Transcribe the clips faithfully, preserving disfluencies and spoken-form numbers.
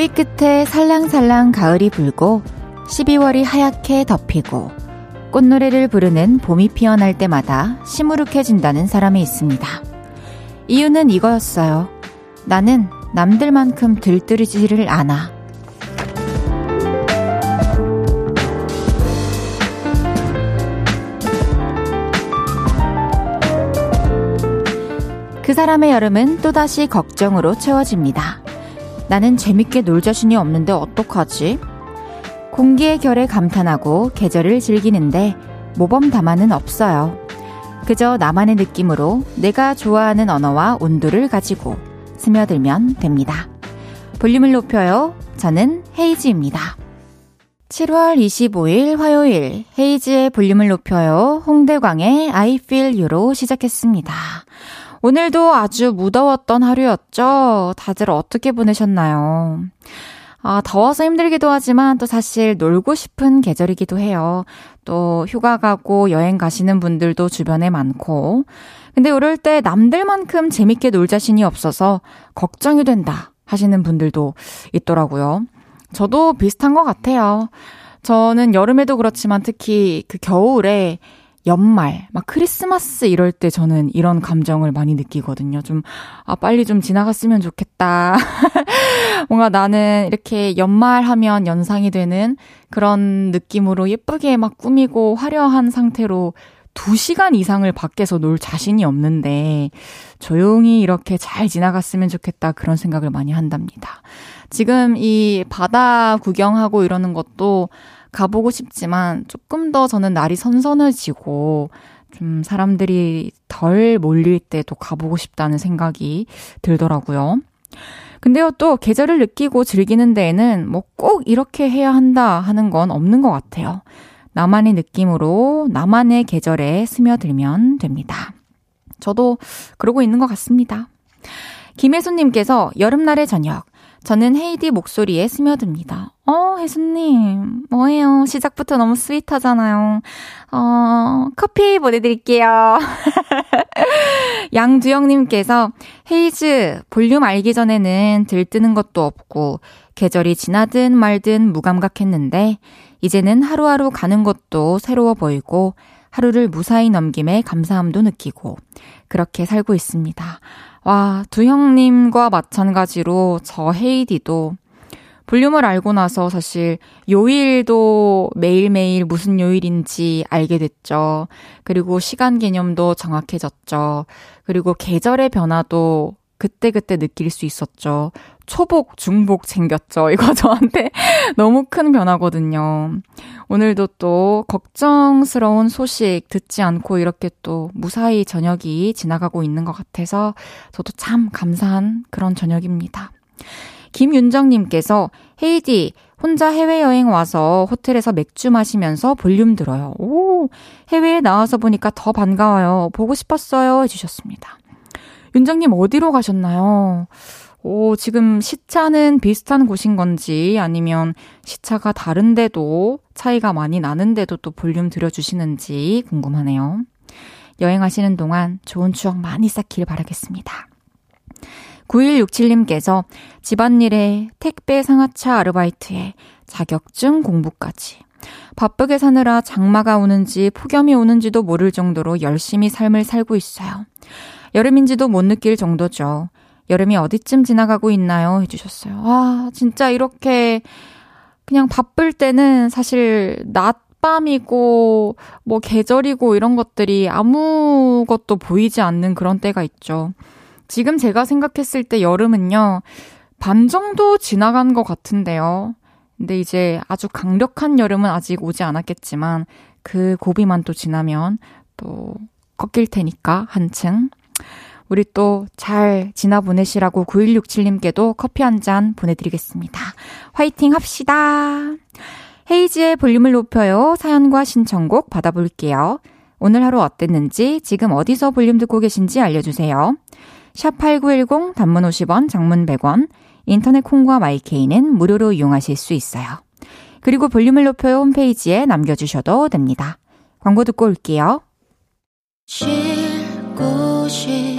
더위 끝에 살랑살랑 가을이 불고 십이월이 하얗게 덮이고 꽃노래를 부르는 봄이 피어날 때마다 시무룩해진다는 사람이 있습니다. 이유는 이거였어요. 나는 남들만큼 들뜨리지를 않아. 그 사람의 여름은 또다시 걱정으로 채워집니다. 나는 재밌게 놀 자신이 없는데 어떡하지? 공기의 결에 감탄하고 계절을 즐기는데 모범 담화는 없어요. 그저 나만의 느낌으로 내가 좋아하는 언어와 온도를 가지고 스며들면 됩니다. 볼륨을 높여요. 저는 헤이즈입니다. 칠월 이십오일 화요일 헤이즈의 볼륨을 높여요. 홍대광의 I feel you로 시작했습니다. 오늘도 아주 무더웠던 하루였죠. 다들 어떻게 보내셨나요? 아, 더워서 힘들기도 하지만 또 사실 놀고 싶은 계절이기도 해요. 또 휴가 가고 여행 가시는 분들도 주변에 많고. 근데 이럴 때 남들만큼 재밌게 놀 자신이 없어서 걱정이 된다 하시는 분들도 있더라고요. 저도 비슷한 것 같아요. 저는 여름에도 그렇지만 특히 그 겨울에 연말, 막 크리스마스 이럴 때 저는 이런 감정을 많이 느끼거든요. 좀, 아, 빨리 좀 지나갔으면 좋겠다. 뭔가 나는 이렇게 연말하면 연상이 되는 그런 느낌으로 예쁘게 막 꾸미고 화려한 상태로 두 시간 이상을 밖에서 놀 자신이 없는데 조용히 이렇게 잘 지나갔으면 좋겠다 그런 생각을 많이 한답니다. 지금 이 바다 구경하고 이러는 것도 가보고 싶지만 조금 더 저는 날이 선선해지고 좀 사람들이 덜 몰릴 때도 가보고 싶다는 생각이 들더라고요. 근데요, 또 계절을 느끼고 즐기는 데에는 뭐 꼭 이렇게 해야 한다 하는 건 없는 것 같아요. 나만의 느낌으로 나만의 계절에 스며들면 됩니다. 저도 그러고 있는 것 같습니다. 김혜수님께서 여름날의 저녁, 저는 헤이디 목소리에 스며듭니다. 어, 혜수님, 뭐예요? 시작부터 너무 스윗하잖아요. 어, 커피 보내드릴게요. 양두영님께서 헤이즈, 볼륨 알기 전에는 들뜨는 것도 없고 계절이 지나든 말든 무감각했는데 이제는 하루하루 가는 것도 새로워 보이고 하루를 무사히 넘김에 감사함도 느끼고 그렇게 살고 있습니다. 와, 두형님과 마찬가지로 저 헤이디도 볼륨을 알고 나서 사실 요일도 매일매일 무슨 요일인지 알게 됐죠. 그리고 시간 개념도 정확해졌죠. 그리고 계절의 변화도 그때그때 느낄 수 있었죠. 초복, 중복 챙겼죠. 이거 저한테 너무 큰 변화거든요. 오늘도 또 걱정스러운 소식 듣지 않고 이렇게 또 무사히 저녁이 지나가고 있는 것 같아서 저도 참 감사한 그런 저녁입니다. 김윤정님께서 헤이디, 혼자 해외여행 와서 호텔에서 맥주 마시면서 볼륨 들어요. 오, 해외에 나와서 보니까 더 반가워요. 보고 싶었어요. 해주셨습니다. 윤정님, 어디로 가셨나요? 오, 지금 시차는 비슷한 곳인 건지 아니면 시차가 다른데도 차이가 많이 나는데도 또 볼륨 들여주시는지 궁금하네요. 여행하시는 동안 좋은 추억 많이 쌓길 바라겠습니다. 구일육칠님께서 집안일에 택배 상하차 아르바이트에 자격증 공부까지 바쁘게 사느라 장마가 오는지 폭염이 오는지도 모를 정도로 열심히 삶을 살고 있어요. 여름인지도 못 느낄 정도죠. 여름이 어디쯤 지나가고 있나요? 해주셨어요. 와, 진짜 이렇게 그냥 바쁠 때는 사실 낮밤이고 뭐 계절이고 이런 것들이 아무것도 보이지 않는 그런 때가 있죠. 지금 제가 생각했을 때 여름은요, 반 정도 지나간 것 같은데요. 근데 이제 아주 강력한 여름은 아직 오지 않았겠지만 그 고비만 또 지나면 또 꺾일 테니까 한층. 우리 또 잘 지나 보내시라고 구일육칠님께도 커피 한 잔 보내드리겠습니다. 화이팅 합시다. 헤이즈의 볼륨을 높여요. 사연과 신청곡 받아볼게요. 오늘 하루 어땠는지, 지금 어디서 볼륨 듣고 계신지 알려주세요. 샵팔구일공, 단문 오십 원, 장문 백 원, 인터넷 콩과 마이케이는 무료로 이용하실 수 있어요. 그리고 볼륨을 높여요 홈페이지에 남겨주셔도 됩니다. 광고 듣고 올게요. 쉴 곳이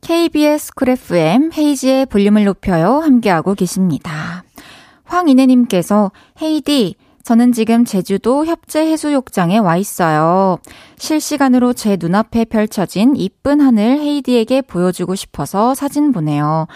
케이비에스 쿨에프엠 헤이지의 볼륨을 높여요 함께하고 계십니다. 황인혜님께서 헤이디, 저는 지금 제주도 협재해수욕장에 와 있어요. 실시간으로 제 눈앞에 펼쳐진 이쁜 하늘 헤이디에게 보여주고 싶어서 사진 보내요.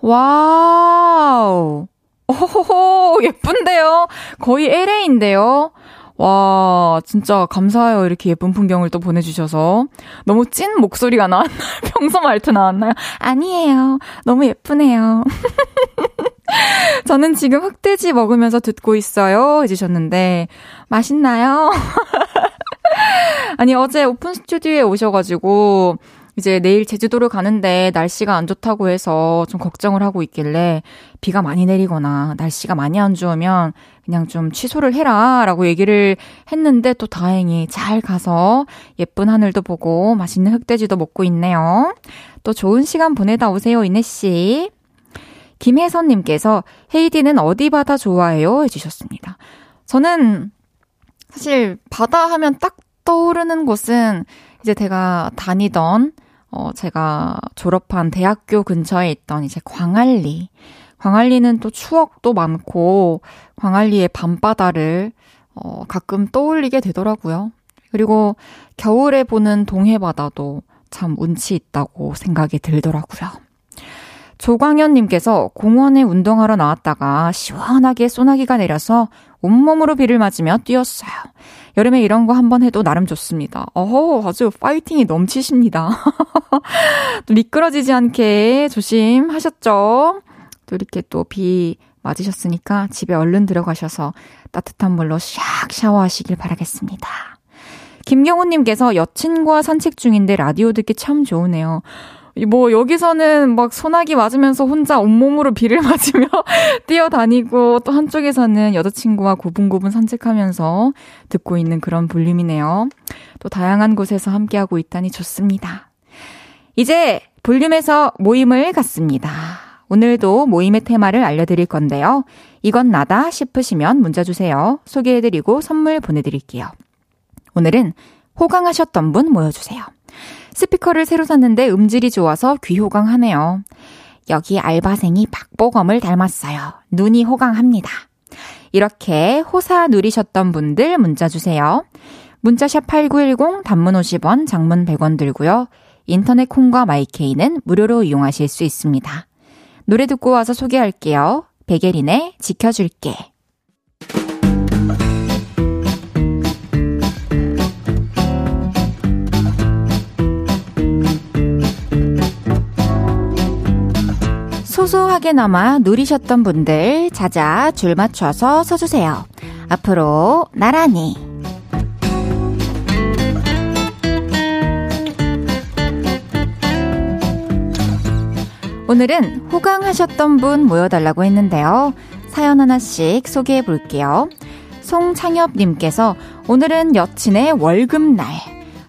와우! 오호호, 예쁜데요? 거의 엘에이인데요? 와, 진짜 감사해요. 이렇게 예쁜 풍경을 또 보내주셔서. 너무 찐 목소리가 나왔나요? 평소 말투 나왔나요? 아니에요. 너무 예쁘네요. 저는 지금 흑돼지 먹으면서 듣고 있어요 해주셨는데, 맛있나요? 아니, 어제 오픈 스튜디오에 오셔가지고 이제 내일 제주도를 가는데 날씨가 안 좋다고 해서 좀 걱정을 하고 있길래, 비가 많이 내리거나 날씨가 많이 안 좋으면 그냥 좀 취소를 해라 라고 얘기를 했는데, 또 다행히 잘 가서 예쁜 하늘도 보고 맛있는 흑돼지도 먹고 있네요. 또 좋은 시간 보내다 오세요, 이네씨. 김혜선님께서 헤이디는 어디 바다 좋아해요? 해주셨습니다. 저는 사실 바다 하면 딱 떠오르는 곳은 이제 제가 다니던 어, 제가 졸업한 대학교 근처에 있던 이제 광안리. 광안리는 또 추억도 많고, 광안리의 밤바다를 어, 가끔 떠올리게 되더라고요. 그리고 겨울에 보는 동해바다도 참 운치 있다고 생각이 들더라고요. 조광현님께서 공원에 운동하러 나왔다가 시원하게 소나기가 내려서 온몸으로 비를 맞으며 뛰었어요. 여름에 이런 거 한번 해도 나름 좋습니다. 어허, 아주 파이팅이 넘치십니다. 또 미끄러지지 않게 조심하셨죠? 또 이렇게 또 비 맞으셨으니까 집에 얼른 들어가셔서 따뜻한 물로 샥 샤워하시길 바라겠습니다. 김경호님께서 여친과 산책 중인데 라디오 듣기 참 좋으네요. 뭐 여기서는 막 소나기 맞으면서 혼자 온몸으로 비를 맞으며 뛰어다니고, 또 한쪽에서는 여자친구와 고분고분 산책하면서 듣고 있는 그런 볼륨이네요. 또 다양한 곳에서 함께하고 있다니 좋습니다. 이제 볼륨에서 모임을 갖습니다. 오늘도 모임의 테마를 알려드릴 건데요. 이건 나다 싶으시면 문자 주세요. 소개해드리고 선물 보내드릴게요. 오늘은 호강하셨던 분 모여주세요. 스피커를 새로 샀는데 음질이 좋아서 귀 호강하네요. 여기 알바생이 박보검을 닮았어요. 눈이 호강합니다. 이렇게 호사 누리셨던 분들 문자 주세요. 문자샵 팔구일공, 단문 오십 원, 장문 백 원 들고요. 인터넷 콩과 마이케이는 무료로 이용하실 수 있습니다. 노래 듣고 와서 소개할게요. 백예린의 지켜줄게. 소소하게나마 누리셨던 분들 자자 줄 맞춰서 서주세요. 앞으로 나란히. 오늘은 호강하셨던 분 모여달라고 했는데요. 사연 하나씩 소개해 볼게요. 송창엽님께서 오늘은 여친의 월급날.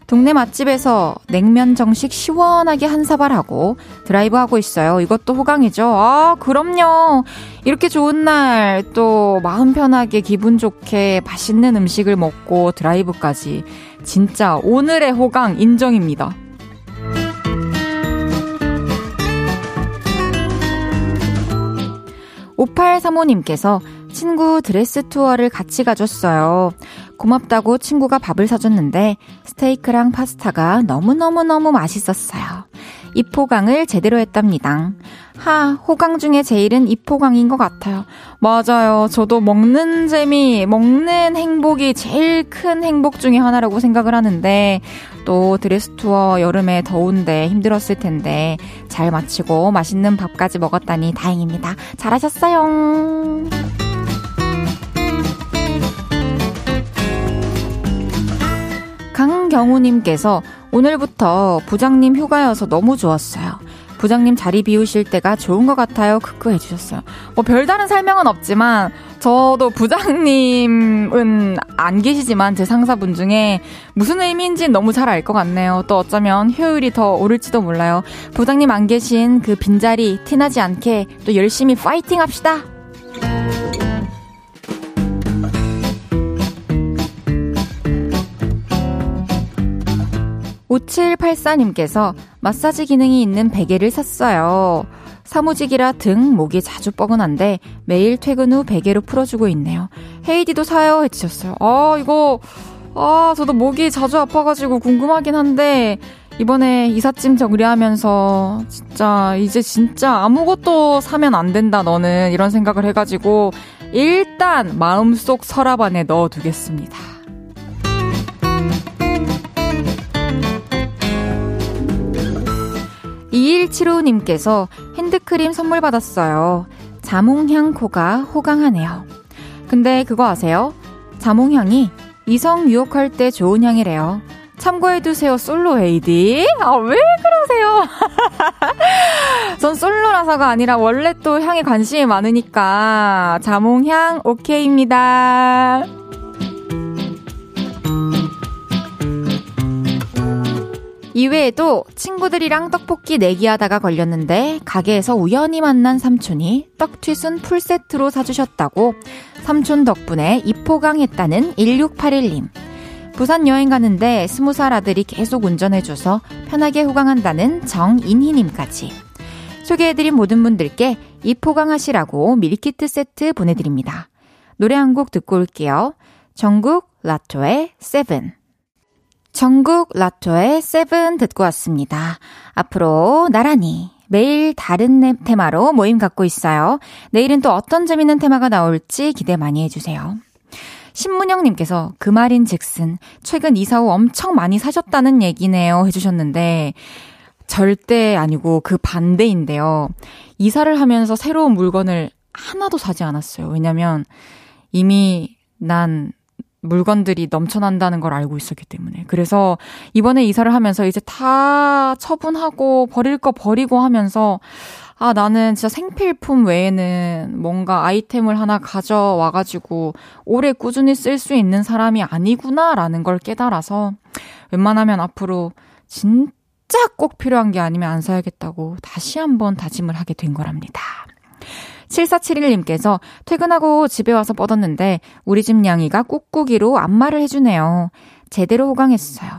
동네 맛집에서 냉면 정식 시원하게 한 사발하고 드라이브하고 있어요. 이것도 호강이죠? 아, 그럼요. 이렇게 좋은 날 또 마음 편하게 기분 좋게 맛있는 음식을 먹고 드라이브까지, 진짜 오늘의 호강 인정입니다. 오팔삼오님께서 친구 드레스 투어를 같이 가줬어요. 고맙다고 친구가 밥을 사줬는데 스테이크랑 파스타가 너무너무너무 맛있었어요. 입호강을 제대로 했답니다. 하, 호강 중에 제일은 입호강인 것 같아요. 맞아요. 저도 먹는 재미, 먹는 행복이 제일 큰 행복 중에 하나라고 생각을 하는데, 또 드레스 투어 여름에 더운데 힘들었을 텐데 잘 마치고 맛있는 밥까지 먹었다니 다행입니다. 잘하셨어요. 강경우님께서 오늘부터 부장님 휴가여서 너무 좋았어요. 부장님 자리 비우실 때가 좋은 것 같아요. 크크 해주셨어요. 뭐 별다른 설명은 없지만 저도 부장님은 안 계시지만 제 상사분 중에 무슨 의미인지는 너무 잘 알 것 같네요. 또 어쩌면 효율이 더 오를지도 몰라요. 부장님 안 계신 그 빈자리 티나지 않게 또 열심히 파이팅 합시다. 오칠팔사님께서 마사지 기능이 있는 베개를 샀어요. 사무직이라 등, 목이 자주 뻐근한데 매일 퇴근 후 베개로 풀어주고 있네요. 헤이디도 사요 해주셨어요. 아 이거 아 저도 목이 자주 아파가지고 궁금하긴 한데 이번에 이삿짐 정리하면서 진짜 이제 진짜 아무것도 사면 안 된다 너는 이런 생각을 해가지고 일단 마음속 서랍 안에 넣어두겠습니다. 이일칠오님께서 핸드크림 선물 받았어요. 자몽향 코가 호강하네요. 근데 그거 아세요? 자몽향이 이성 유혹할 때 좋은 향이래요. 참고해두세요. 솔로 에이디. 아, 왜 그러세요? 전 솔로라서가 아니라 원래 또 향에 관심이 많으니까 자몽향 오케이입니다. 이외에도 친구들이랑 떡볶이 내기하다가 걸렸는데 가게에서 우연히 만난 삼촌이 떡튀순 풀세트로 사주셨다고 삼촌 덕분에 입호강했다는 일육팔일님. 부산 여행 가는데 스무 살 아들이 계속 운전해줘서 편하게 호강한다는 정인희님까지. 소개해드린 모든 분들께 입호강하시라고 밀키트 세트 보내드립니다. 노래 한 곡 듣고 올게요. 정국 라토의 세븐. 정국 라토의 세븐 듣고 왔습니다. 앞으로 나란히 매일 다른 테마로 모임 갖고 있어요. 내일은 또 어떤 재밌는 테마가 나올지 기대 많이 해주세요. 신문영님께서 그 말인 즉슨 최근 이사 후 엄청 많이 사셨다는 얘기네요 해주셨는데 절대 아니고 그 반대인데요. 이사를 하면서 새로운 물건을 하나도 사지 않았어요. 왜냐면 이미 난 물건들이 넘쳐난다는 걸 알고 있었기 때문에. 그래서 이번에 이사를 하면서 이제 다 처분하고 버릴 거 버리고 하면서 아 나는 진짜 생필품 외에는 뭔가 아이템을 하나 가져와가지고 오래 꾸준히 쓸 수 있는 사람이 아니구나라는 걸 깨달아서 웬만하면 앞으로 진짜 꼭 필요한 게 아니면 안 사야겠다고 다시 한번 다짐을 하게 된 거랍니다. 칠사칠일님께서 퇴근하고 집에 와서 뻗었는데 우리 집 냥이가 꾹꾹이로 안마를 해주네요. 제대로 호강했어요.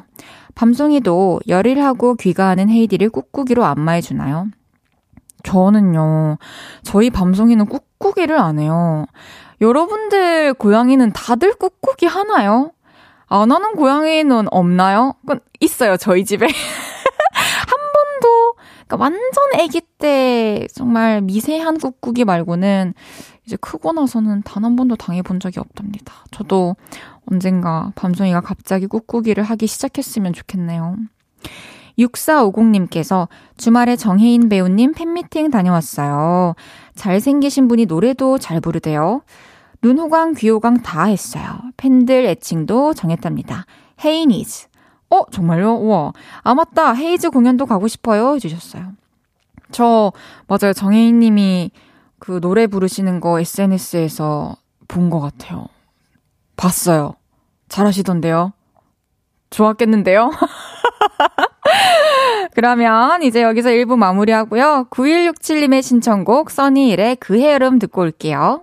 밤송이도 열일하고 귀가하는 헤이디를 꾹꾹이로 안마해주나요? 저는요. 저희 밤송이는 꾹꾹이를 안 해요. 여러분들 고양이는 다들 꾹꾹이 하나요? 안 하는 고양이는 없나요? 그건 있어요. 저희 집에. 그러니까 완전 아기 때 정말 미세한 꾹꾹이 말고는 이제 크고 나서는 단 한 번도 당해본 적이 없답니다. 저도 언젠가 밤송이가 갑자기 꾹꾹이를 하기 시작했으면 좋겠네요. 육사오공님께서 주말에 정혜인 배우님 팬미팅 다녀왔어요. 잘생기신 분이 노래도 잘 부르대요. 눈호강, 귀호강 다 했어요. 팬들 애칭도 정했답니다. 헤이니즈. 어? 정말요? 우와. 아 맞다. 헤이즈 공연도 가고 싶어요. 해주셨어요. 저 맞아요. 정혜인 님이 그 노래 부르시는 거 에스엔에스에서 본 것 같아요. 봤어요. 잘하시던데요. 좋았겠는데요? 그러면 이제 여기서 일 부 마무리하고요. 구일육칠님의 신청곡 써니힐의 그해 여름 듣고 올게요.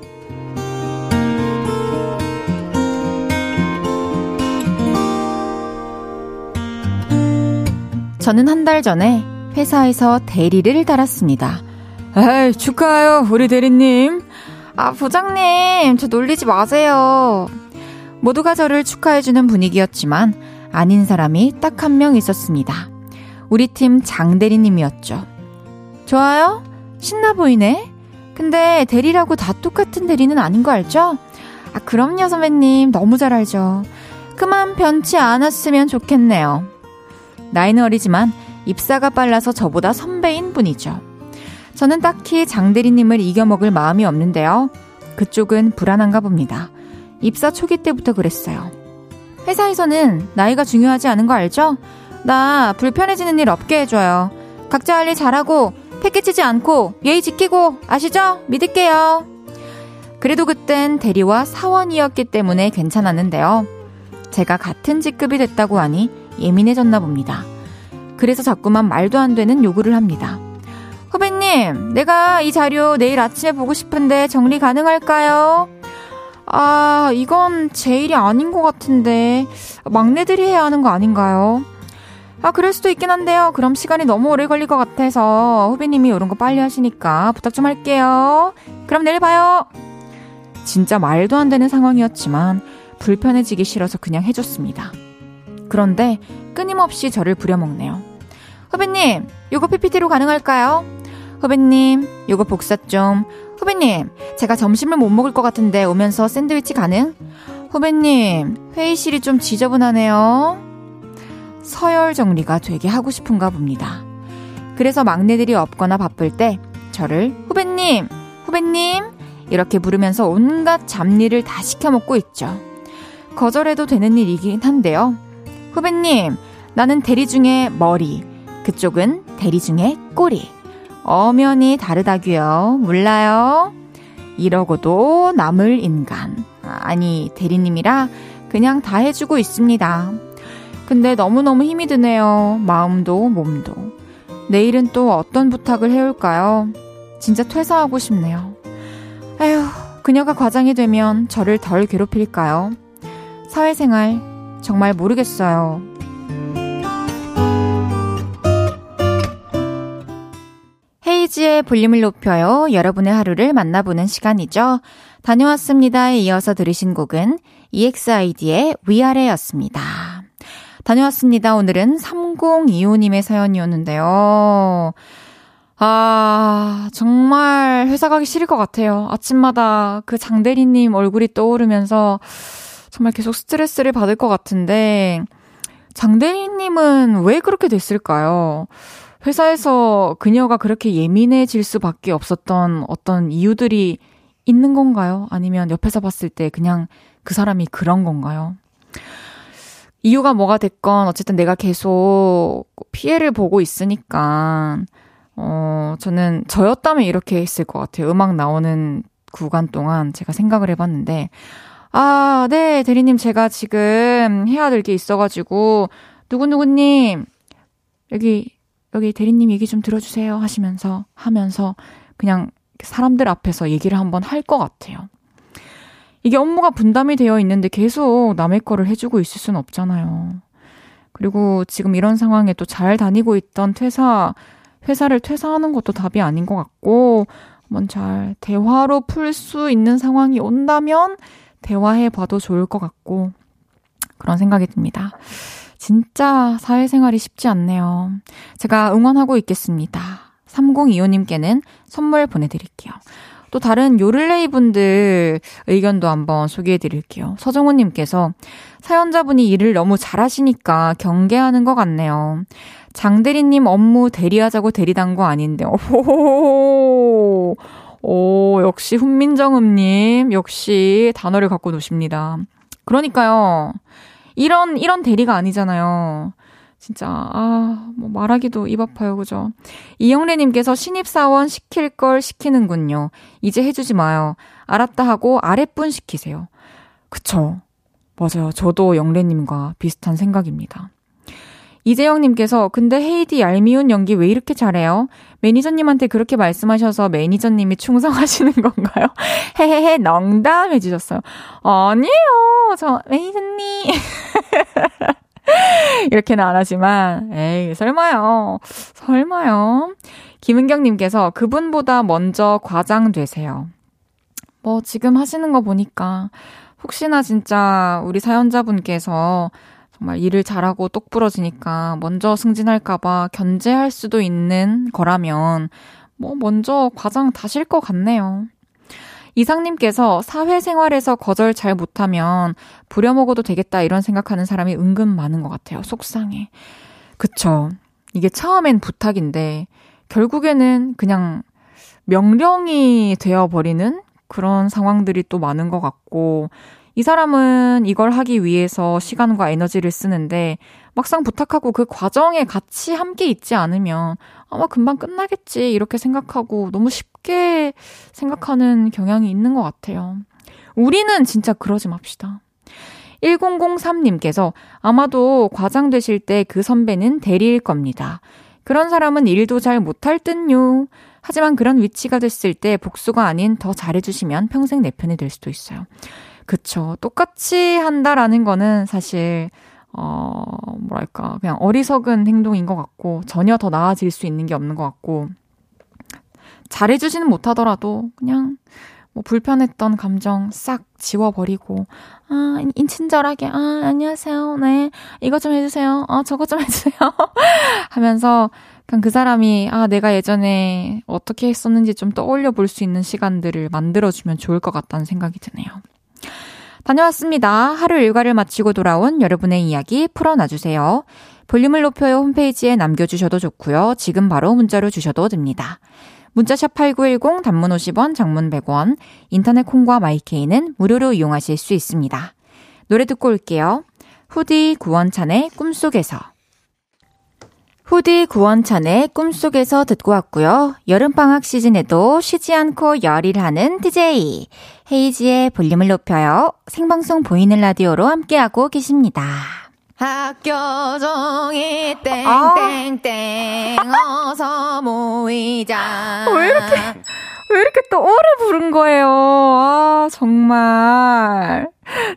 저는 한 달 전에 회사에서 대리를 달았습니다. 에이, 축하해요, 우리 대리님. 아, 부장님, 저 놀리지 마세요. 모두가 저를 축하해주는 분위기였지만 아닌 사람이 딱 한 명 있었습니다. 우리 팀 장 대리님이었죠. 좋아요? 신나 보이네? 근데 대리라고 다 똑같은 대리는 아닌 거 알죠? 아, 그럼요, 선배님. 너무 잘 알죠. 그만 변치 않았으면 좋겠네요. 나이는 어리지만 입사가 빨라서 저보다 선배인 분이죠. 저는 딱히 장 대리님을 이겨먹을 마음이 없는데요. 그쪽은 불안한가 봅니다. 입사 초기 때부터 그랬어요. 회사에서는 나이가 중요하지 않은 거 알죠? 나 불편해지는 일 없게 해줘요. 각자 할 일 잘하고 패기치지 않고 예의 지키고 아시죠? 믿을게요. 그래도 그땐 대리와 사원이었기 때문에 괜찮았는데요. 제가 같은 직급이 됐다고 하니 예민해졌나 봅니다. 그래서 자꾸만 말도 안 되는 요구를 합니다. 후배님, 내가 이 자료 내일 아침에 보고 싶은데 정리 가능할까요? 아, 이건 제 일이 아닌 것 같은데 막내들이 해야 하는 거 아닌가요? 아, 그럴 수도 있긴 한데요. 그럼 시간이 너무 오래 걸릴 것 같아서 후배님이 이런 거 빨리 하시니까 부탁 좀 할게요. 그럼 내일 봐요. 진짜 말도 안 되는 상황이었지만 불편해지기 싫어서 그냥 해줬습니다. 그런데 끊임없이 저를 부려먹네요. 후배님, 요거 피피티로 가능할까요? 후배님, 요거 복사 좀. 후배님, 제가 점심을 못 먹을 것 같은데 오면서 샌드위치 가능? 후배님, 회의실이 좀 지저분하네요. 서열 정리가 되게 하고 싶은가 봅니다. 그래서 막내들이 없거나 바쁠 때 저를 후배님, 후배님 이렇게 부르면서 온갖 잡일을 다 시켜먹고 있죠. 거절해도 되는 일이긴 한데요. 후배님, 나는 대리 중에 머리, 그쪽은 대리 중에 꼬리. 엄연히 다르다고요. 몰라요? 이러고도 남을 인간, 아니 대리님이라 그냥 다 해주고 있습니다. 근데 너무너무 힘이 드네요. 마음도 몸도. 내일은 또 어떤 부탁을 해올까요? 진짜 퇴사하고 싶네요. 에휴, 그녀가 과장이 되면 저를 덜 괴롭힐까요? 사회생활 정말 모르겠어요. 헤이즈의 볼륨을 높여요. 여러분의 하루를 만나보는 시간이죠. 다녀왔습니다에 이어서 들으신 곡은 이엑스아이디의 위아래였습니다. 다녀왔습니다. 오늘은 삼공이오님의 사연이었는데요. 아, 정말 회사 가기 싫을 것 같아요. 아침마다 그 장대리님 얼굴이 떠오르면서 정말 계속 스트레스를 받을 것 같은데, 장대리님은 왜 그렇게 됐을까요? 회사에서 그녀가 그렇게 예민해질 수밖에 없었던 어떤 이유들이 있는 건가요? 아니면 옆에서 봤을 때 그냥 그 사람이 그런 건가요? 이유가 뭐가 됐건 어쨌든 내가 계속 피해를 보고 있으니까 어 저는 저였다면 이렇게 했을 것 같아요. 음악 나오는 구간 동안 제가 생각을 해봤는데, 아, 네, 대리님, 제가 지금 해야 될 게 있어가지고 누구누구님 여기 여기 대리님 얘기 좀 들어주세요 하시면서 하면서 그냥 사람들 앞에서 얘기를 한번 할 것 같아요. 이게 업무가 분담이 되어 있는데 계속 남의 거를 해주고 있을 순 없잖아요. 그리고 지금 이런 상황에 또 잘 다니고 있던 퇴사, 회사를 퇴사하는 것도 답이 아닌 것 같고, 한번 잘 대화로 풀 수 있는 상황이 온다면 대화해봐도 좋을 것 같고, 그런 생각이 듭니다. 진짜 사회생활이 쉽지 않네요. 제가 응원하고 있겠습니다. 삼공이오님께는 선물 보내드릴게요. 또 다른 요를레이 분들 의견도 한번 소개해드릴게요. 서정호님께서 사연자분이 일을 너무 잘하시니까 경계하는 것 같네요. 장대리님 업무 대리하자고 대리단 거 아닌데. 오호호호. 오, 역시 훈민정음님 역시 단어를 갖고 노십니다. 그러니까요. 이런 이런 대리가 아니잖아요. 진짜, 아, 뭐, 말하기도 입 아파요, 그죠? 이영래님께서 신입사원 시킬 걸 시키는군요. 이제 해주지 마요. 알았다 하고 아랫분 시키세요. 그쵸. 맞아요. 저도 영래님과 비슷한 생각입니다. 이재영님께서, 근데 헤이디 얄미운 연기 왜 이렇게 잘해요? 매니저님한테 그렇게 말씀하셔서 매니저님이 충성하시는 건가요? 헤헤헤, 농담 해주셨어요. 아니에요. 저, 매니저님. 이렇게는 안 하지만 에이 설마요. 설마요. 김은경님께서 그분보다 먼저 과장 되세요. 뭐 지금 하시는 거 보니까 혹시나 진짜 우리 사연자분께서 정말 일을 잘하고 똑부러지니까 먼저 승진할까봐 견제할 수도 있는 거라면 뭐 먼저 과장 다실 것 같네요. 이상님께서 사회생활에서 거절 잘 못하면 부려먹어도 되겠다 이런 생각하는 사람이 은근 많은 것 같아요. 속상해. 그쵸. 이게 처음엔 부탁인데 결국에는 그냥 명령이 되어버리는 그런 상황들이 또 많은 것 같고 이 사람은 이걸 하기 위해서 시간과 에너지를 쓰는데 막상 부탁하고 그 과정에 같이 함께 있지 않으면 아마 금방 끝나겠지 이렇게 생각하고 너무 쉽게 생각하는 경향이 있는 것 같아요. 우리는 진짜 그러지 맙시다. 천삼님께서 아마도 과장 되실 때 그 선배는 대리일 겁니다. 그런 사람은 일도 잘 못할 듯요. 하지만 그런 위치가 됐을 때 복수가 아닌 더 잘해주시면 평생 내 편이 될 수도 있어요. 그쵸. 똑같이 한다라는 거는 사실 어 뭐랄까 그냥 어리석은 행동인 것 같고 전혀 더 나아질 수 있는 게 없는 것 같고 잘해주지는 못하더라도 그냥 뭐 불편했던 감정 싹 지워버리고 아 친절하게 아 안녕하세요 네 이거 좀 해주세요 아 저거 좀 해주세요 하면서 그 사람이 아 내가 예전에 어떻게 했었는지 좀 떠올려 볼 수 있는 시간들을 만들어주면 좋을 것 같다는 생각이 드네요. 다녀왔습니다. 하루 일과를 마치고 돌아온 여러분의 이야기 풀어놔주세요. 볼륨을 높여요 홈페이지에 남겨주셔도 좋고요. 지금 바로 문자로 주셔도 됩니다. 문자샵 팔구일공 단문 오십 원 장문 백 원 인터넷 콩과 마이케이는 무료로 이용하실 수 있습니다. 노래 듣고 올게요. 후디 구원찬의 꿈속에서 후디 구원찬의 꿈속에서 듣고 왔고요. 여름방학 시즌에도 쉬지 않고 열일 하는 디제이 헤이지의 볼륨을 높여요. 생방송 보이는 라디오로 함께하고 계십니다. 학교 종이 땡땡땡 아. 어서 모이자. 왜 이렇게 왜 이렇게 또 오래 부른 거예요. 아 정말.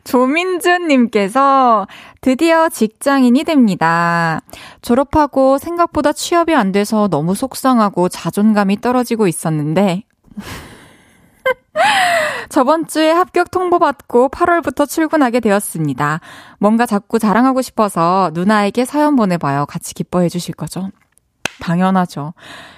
조민준님께서 드디어 직장인이 됩니다. 졸업하고 생각보다 취업이 안 돼서 너무 속상하고 자존감이 떨어지고 있었는데 저번 주에 합격 통보받고 팔월부터 출근하게 되었습니다. 뭔가 자꾸 자랑하고 싶어서 누나에게 사연 보내봐요. 같이 기뻐해 주실 거죠? 당연하죠.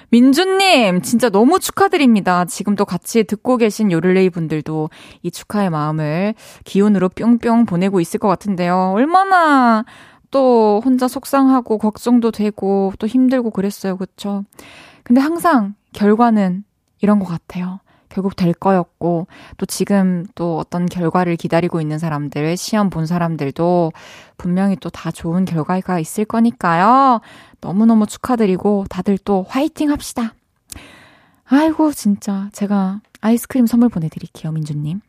민준님 진짜 너무 축하드립니다. 지금도 같이 듣고 계신 요를레이 분들도 이 축하의 마음을 기운으로 뿅뿅 보내고 있을 것 같은데요. 얼마나 또 혼자 속상하고 걱정도 되고 또 힘들고 그랬어요. 그렇죠? 근데 항상 결과는 이런 것 같아요. 결국 될 거였고 또 지금 또 어떤 결과를 기다리고 있는 사람들, 시험 본 사람들도 분명히 또 다 좋은 결과가 있을 거니까요. 너무너무 축하드리고 다들 또 화이팅 합시다. 아이고 진짜 제가 아이스크림 선물 보내드릴게요. 민주님.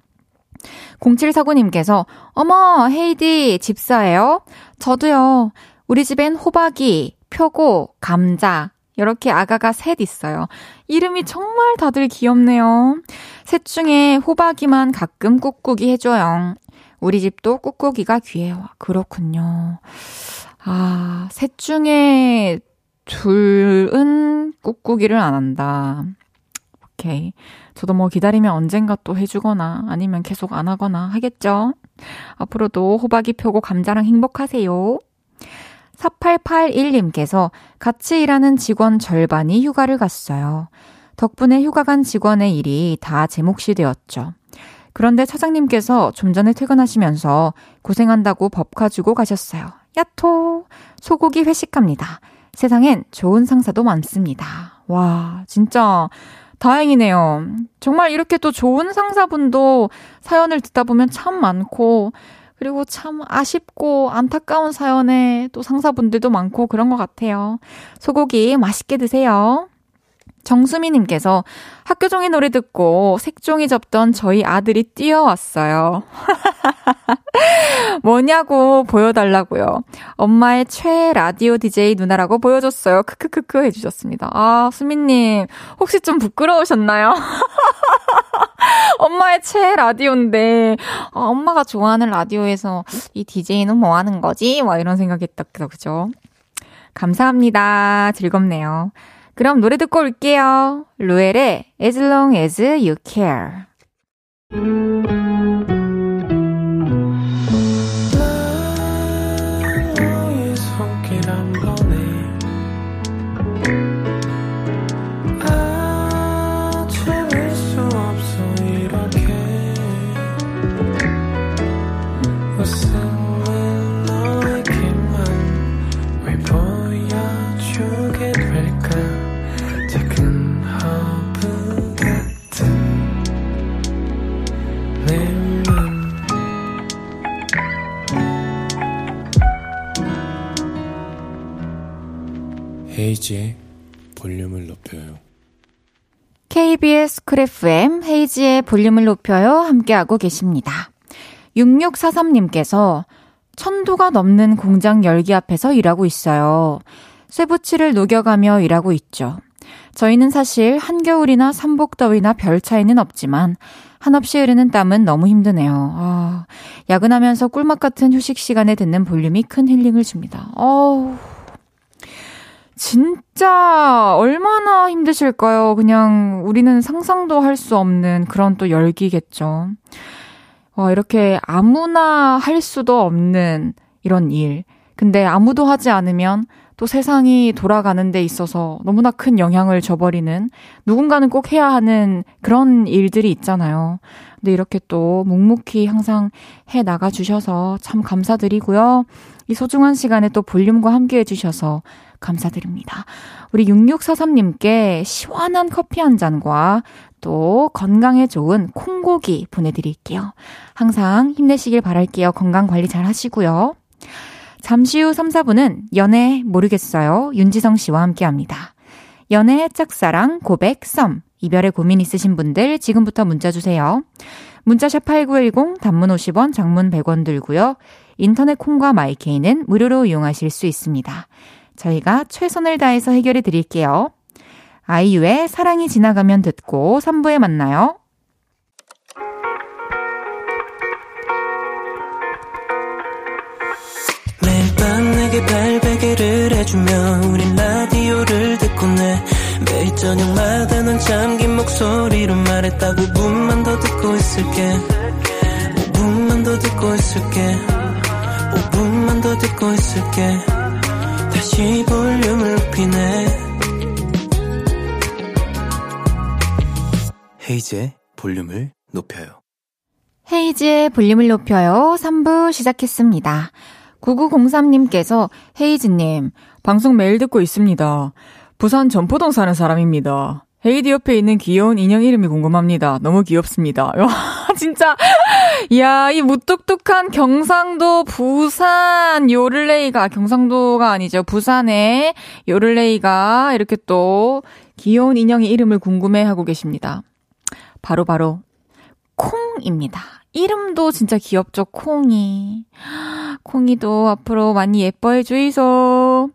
공칠사구님께서 어머 헤이디 집사예요? 저도요. 우리 집엔 호박이, 표고, 감자 이렇게 아가가 셋 있어요. 이름이 정말 다들 귀엽네요. 셋 중에 호박이만 가끔 꾹꾹이 해줘요. 우리 집도 꾹꾹이가 귀해요. 그렇군요. 아, 셋 중에 둘은 꾹꾹이를 안 한다. 오케이. 저도 뭐 기다리면 언젠가 또 해주거나 아니면 계속 안 하거나 하겠죠. 앞으로도 호박이 표고 감자랑 행복하세요. 사팔팔일님께서 같이 일하는 직원 절반이 휴가를 갔어요. 덕분에 휴가 간 직원의 일이 다 제 몫이 되었죠. 그런데 차장님께서 좀 전에 퇴근하시면서 고생한다고 법카 주고 가셨어요. 야토! 소고기 회식합니다. 세상엔 좋은 상사도 많습니다. 와, 진짜 다행이네요. 정말 이렇게 또 좋은 상사분도 사연을 듣다 보면 참 많고 그리고 참 아쉽고 안타까운 사연에 또 상사분들도 많고 그런 것 같아요. 소고기 맛있게 드세요. 정수미님께서 학교 종이 노래 듣고 색종이 접던 저희 아들이 뛰어왔어요. 뭐냐고 보여달라고요. 엄마의 최애 라디오 디제이 누나라고 보여줬어요. 크크크크 해주셨습니다. 아 수미님 혹시 좀 부끄러우셨나요? 엄마의 최애 라디오인데, 아, 엄마가 좋아하는 라디오에서 이 디제이는 뭐 하는 거지? 막 이런 생각했다. 그죠? 감사합니다. 즐겁네요. 그럼 노래 듣고 올게요. 루엘의 As Long As You Care. 헤이지의 볼륨을 높여요. 케이비에스 쿨에프엠 헤이지의 볼륨을 높여요. 함께하고 계십니다. 육육사삼님께서 천도가 넘는 공장 열기 앞에서 일하고 있어요. 쇠부치를 녹여가며 일하고 있죠. 저희는 사실 한겨울이나 삼복더위나 별 차이는 없지만 한없이 흐르는 땀은 너무 힘드네요. 아, 야근하면서 꿀맛 같은 휴식 시간에 듣는 볼륨이 큰 힐링을 줍니다. 어우, 진짜 얼마나 힘드실까요? 그냥 우리는 상상도 할 수 없는 그런 또 열기겠죠. 와, 이렇게 아무나 할 수도 없는 이런 일. 근데 아무도 하지 않으면 또 세상이 돌아가는 데 있어서 너무나 큰 영향을 줘버리는, 누군가는 꼭 해야 하는 그런 일들이 있잖아요. 근데 이렇게 또 묵묵히 항상 해나가 주셔서 참 감사드리고요. 이 소중한 시간에 또 볼륨과 함께해 주셔서 감사드립니다. 우리 육육사삼님께 시원한 커피 한 잔과 또 건강에 좋은 콩고기 보내드릴게요. 항상 힘내시길 바랄게요. 건강관리 잘 하시고요. 잠시 후 삼, 사 부는 연애 모르겠어요. 윤지성 씨와 함께합니다. 연애, 짝사랑, 고백, 썸, 이별에 고민 있으신 분들 지금부터 문자 주세요. 문자샵 팔구일공, 단문 오십 원, 장문 백 원 들고요. 인터넷 콩과 마이케이는 무료로 이용하실 수 있습니다. 저희가 최선을 다해서 해결해 드릴게요. 아이유의 사랑이 지나가면 듣고 삼 부에 만나요. 매일 밤 내게 발베개를 해주며 우린 라디오를 듣곤 해. 매일 저녁마다 난 잠긴 목소리로 말했다. 오 분만 더 듣고 있을게. 오 분만 더 듣고 있을게. 오 분만 더 듣고 있을게. 다시 볼륨을 높이네. 헤이즈의 볼륨을 높여요. 헤이즈의 볼륨을 높여요. 삼 부 시작했습니다. 구구공삼님께서 헤이즈님, 방송 매일 듣고 있습니다. 부산 전포동 사는 사람입니다. 헤이디 옆에 있는 귀여운 인형 이름이 궁금합니다. 너무 귀엽습니다. 와, 진짜. 이야, 이 무뚝뚝한 경상도 부산 요를레이가, 경상도가 아니죠. 부산의 요를레이가 이렇게 또 귀여운 인형의 이름을 궁금해하고 계십니다. 바로바로 바로 콩입니다. 이름도 진짜 귀엽죠. 콩이. 콩이도 앞으로 많이 예뻐해 주이소.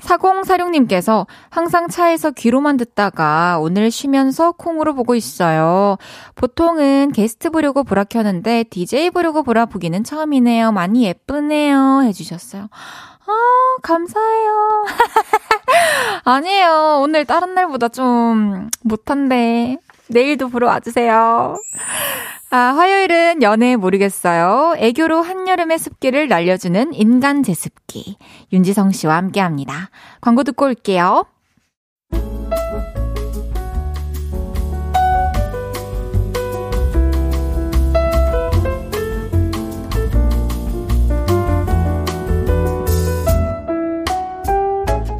사공사육님께서 항상 차에서 귀로만 듣다가 오늘 쉬면서 콩으로 보고 있어요. 보통은 게스트 보려고 보라 켜는데 디제이 보려고 보라 보기는 처음이네요. 많이 예쁘네요. 해주셨어요. 아, 감사해요. 아니에요. 오늘 다른 날보다 좀 못한데 내일도 보러 와주세요. 아, 화요일은 연애 모르겠어요. 애교로 한여름의 습기를 날려주는 인간 제습기. 윤지성 씨와 함께합니다. 광고 듣고 올게요.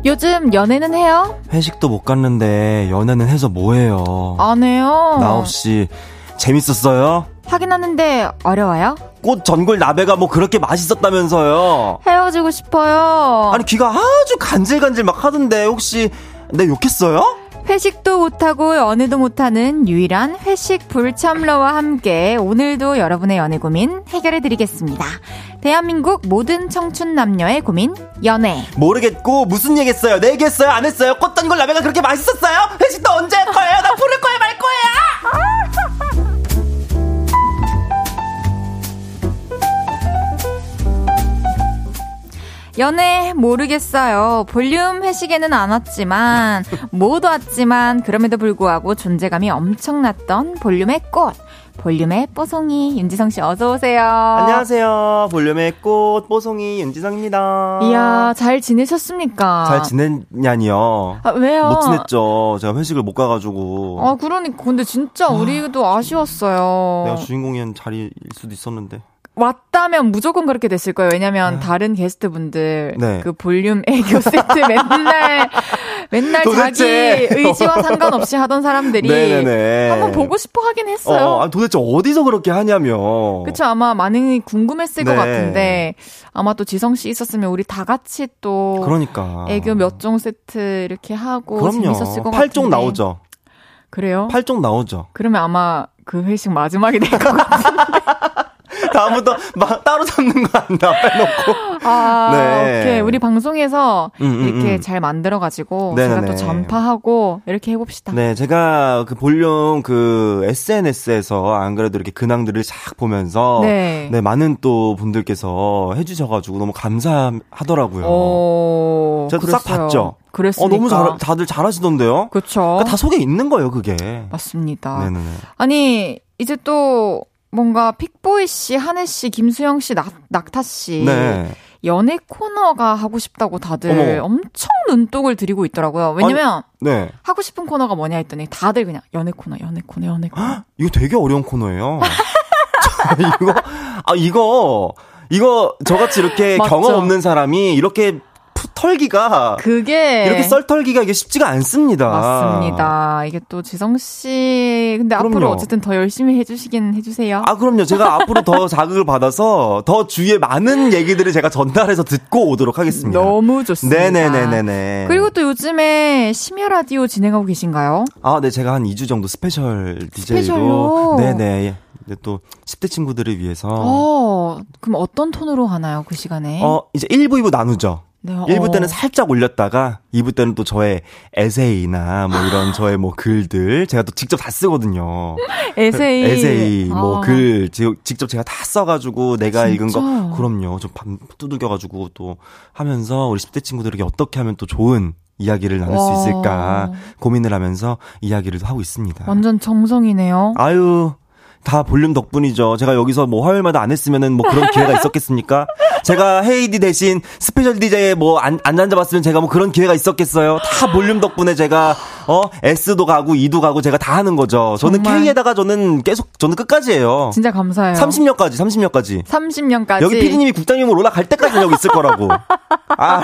요즘 연애는 해요? 회식도 못 갔는데 연애는 해서 뭐해요? 안 해요. 나 없이 재밌었어요? 하긴 하는데 어려워요? 꽃 전골 나베가 뭐 그렇게 맛있었다면서요? 헤어지고 싶어요. 아니, 귀가 아주 간질간질 막 하던데 혹시 내 욕했어요? 회식도 못하고 연애도 못하는 유일한 회식 불참러와 함께 오늘도 여러분의 연애 고민 해결해드리겠습니다. 대한민국 모든 청춘 남녀의 고민, 연애 모르겠고. 무슨 얘기했어요? 내 얘기했어요? 안 했어요? 꽃 전골 나베가 그렇게 맛있었어요? 회식도 언제 할 거예요? 나 부를 거예요? 말 거예요? 연애 모르겠어요. 볼륨 회식에는 안 왔지만 못 왔지만 그럼에도 불구하고 존재감이 엄청났던 볼륨의 꽃. 볼륨의 뽀송이 윤지성 씨 어서 오세요. 안녕하세요. 볼륨의 꽃 뽀송이 윤지성입니다. 이야, 잘 지내셨습니까? 잘 지냈냐니요? 아, 왜요? 못 지냈죠. 제가 회식을 못 가가지고. 아 그러니까 근데 진짜 우리도 아, 아쉬웠어요. 내가 주인공인 자리일 수도 있었는데. 왔다면 무조건 그렇게 됐을 거예요. 왜냐면 네. 다른 게스트분들 네. 그 볼륨 애교 세트 맨날 맨날 도대체. 자기 의지와 상관없이 하던 사람들이 네네네. 한번 보고 싶어 하긴 했어요. 어, 도대체 어디서 그렇게 하냐며. 그쵸. 아마 많이 궁금했을 네. 것 같은데 아마 또 지성 씨 있었으면 우리 다 같이 또 그러니까. 애교 몇 종 세트 이렇게 하고 그럼요. 재밌었을 것 같은데. 팔 종 나오죠. 그래요? 팔 종 나오죠. 그러면 아마 그 회식 마지막이 될 것 같은데. 다음부터 막 따로 잡는 거 아니다 빼놓고. 아, 네. 오케이. 우리 방송에서 음, 음, 이렇게 음. 잘 만들어가지고 네네. 제가 또 전파하고 이렇게 해봅시다. 네, 제가 그 볼륨 그 에스엔에스에서 안 그래도 이렇게 근황들을 싹 보면서 네, 네 많은 또 분들께서 해주셔가지고 너무 감사하더라고요. 오, 제가 또 싹 봤죠. 그랬으니까. 어, 너무 잘, 다들 잘하시던데요. 그렇죠. 그러니까 다 속에 있는 거예요, 그게. 맞습니다. 네네네. 아니 이제 또. 뭔가 픽보이 씨, 한혜 씨, 김수영 씨, 낙, 낙타 씨 네. 연애 코너가 하고 싶다고 다들 어머. 엄청 눈독을 들이고 있더라고요. 왜냐면 아니, 네. 하고 싶은 코너가 뭐냐 했더니 다들 그냥 연애 코너, 연애 코너, 연애 코너. 이거 되게 어려운 코너예요. 이거 아 이거 이거 저같이 이렇게 경험 없는 사람이 이렇게 털기가 그게 이렇게 썰털기가 이게 쉽지가 않습니다. 맞습니다. 이게 또 지성 씨 근데 그럼요. 앞으로 어쨌든 더 열심히 해주시긴 해주세요. 아 그럼요. 제가 앞으로 더 자극을 받아서 더 주위에 많은 얘기들을 제가 전달해서 듣고 오도록 하겠습니다. 너무 좋습니다. 네네네네네. 그리고 또 요즘에 심야 라디오 진행하고 계신가요? 아, 네 제가 한 이 주 정도 스페셜 디제이로 네네. 또 십 대 친구들을 위해서. 어, 그럼 어떤 톤으로 하나요 그 시간에? 어 이제 일 부, 이 부 나누죠. 네, 일 부 어. 때는 살짝 올렸다가 이 부 때는 또 저의 에세이나 뭐 이런 저의 뭐 글들 제가 또 직접 다 쓰거든요. 에세이. 에세이 뭐 글 어. 직접 제가 다 써가지고 내가 진짜? 읽은 거 그럼요. 좀 두들겨가지고 또 하면서 우리 십 대 친구들에게 어떻게 하면 또 좋은 이야기를 나눌 와. 수 있을까 고민을 하면서 이야기를 하고 있습니다. 완전 정성이네요. 아유. 다 볼륨 덕분이죠. 제가 여기서 뭐 화요일마다 안 했으면은 뭐 그런 기회가 있었겠습니까? 제가 헤이디 대신 스페셜 디제이에 뭐 안 안 앉아봤으면 제가 뭐 그런 기회가 있었겠어요? 다 볼륨 덕분에 제가 어 S도 가고 E도 가고 제가 다 하는 거죠. 저는 정말. K에다가 저는 계속 저는 끝까지 해요. 진짜 감사해요. 삼십 년까지 삼십 년까지 삼십 년까지 여기 피디님이 국장님으로 올라갈 때까지 여기 있을 거라고. 아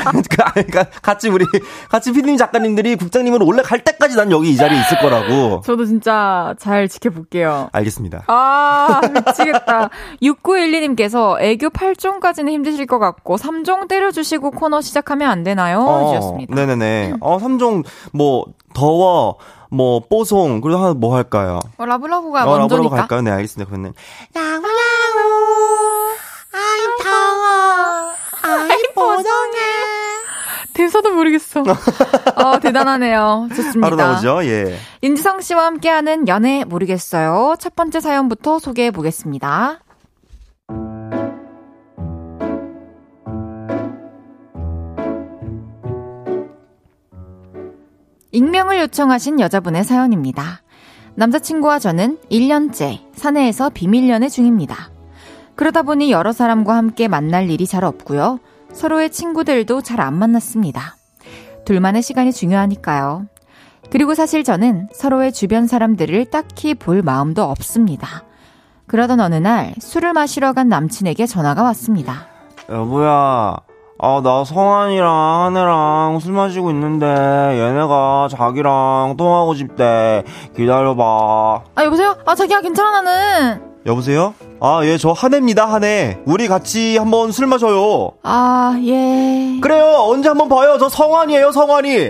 그러니까 같이 우리 같이 피디님 작가님들이 국장님으로 올라갈 때까지 난 여기 이 자리에 있을 거라고. 저도 진짜 잘 지켜볼게요. 알겠습니다. 아 미치겠다. 육구일이 님께서 애교 팔 종까지는 힘드실 것 같고 삼 종 때려주시고 코너 시작하면 안 되나요? 어, 해주셨습니다. 네네네. 어 삼 종 뭐 더워 뭐 뽀송 그리고 하나 뭐 할까요? 어, 라브라브가 어, 먼저니까. 라브라브 갈까요? 네 알겠습니다. 그러면 라브라브 아이 더워 아이 뽀송해 대사도 모르겠어. 어, 대단하네요. 좋습니다. 바로 나오죠. 예. 윤지성 씨와 함께하는 연애 모르겠어요. 첫 번째 사연부터 소개해 보겠습니다. 익명을 요청하신 여자분의 사연입니다. 남자친구와 저는 일 년째 사내에서 비밀 연애 중입니다. 그러다 보니 여러 사람과 함께 만날 일이 잘 없고요. 서로의 친구들도 잘 안 만났습니다. 둘만의 시간이 중요하니까요. 그리고 사실 저는 서로의 주변 사람들을 딱히 볼 마음도 없습니다. 그러던 어느 날 술을 마시러 간 남친에게 전화가 왔습니다. 여보야, 아, 나 성환이랑 한혜랑 술 마시고 있는데 얘네가 자기랑 통화하고 싶대. 기다려봐. 아, 여보세요? 아, 자기야, 괜찮아, 나는. 여보세요? 아, 예, 저 한혜입니다, 한혜. 우리 같이 한번 술 마셔요. 아, 예. 그래요, 언제 한번 봐요. 저 성환이에요, 성환이.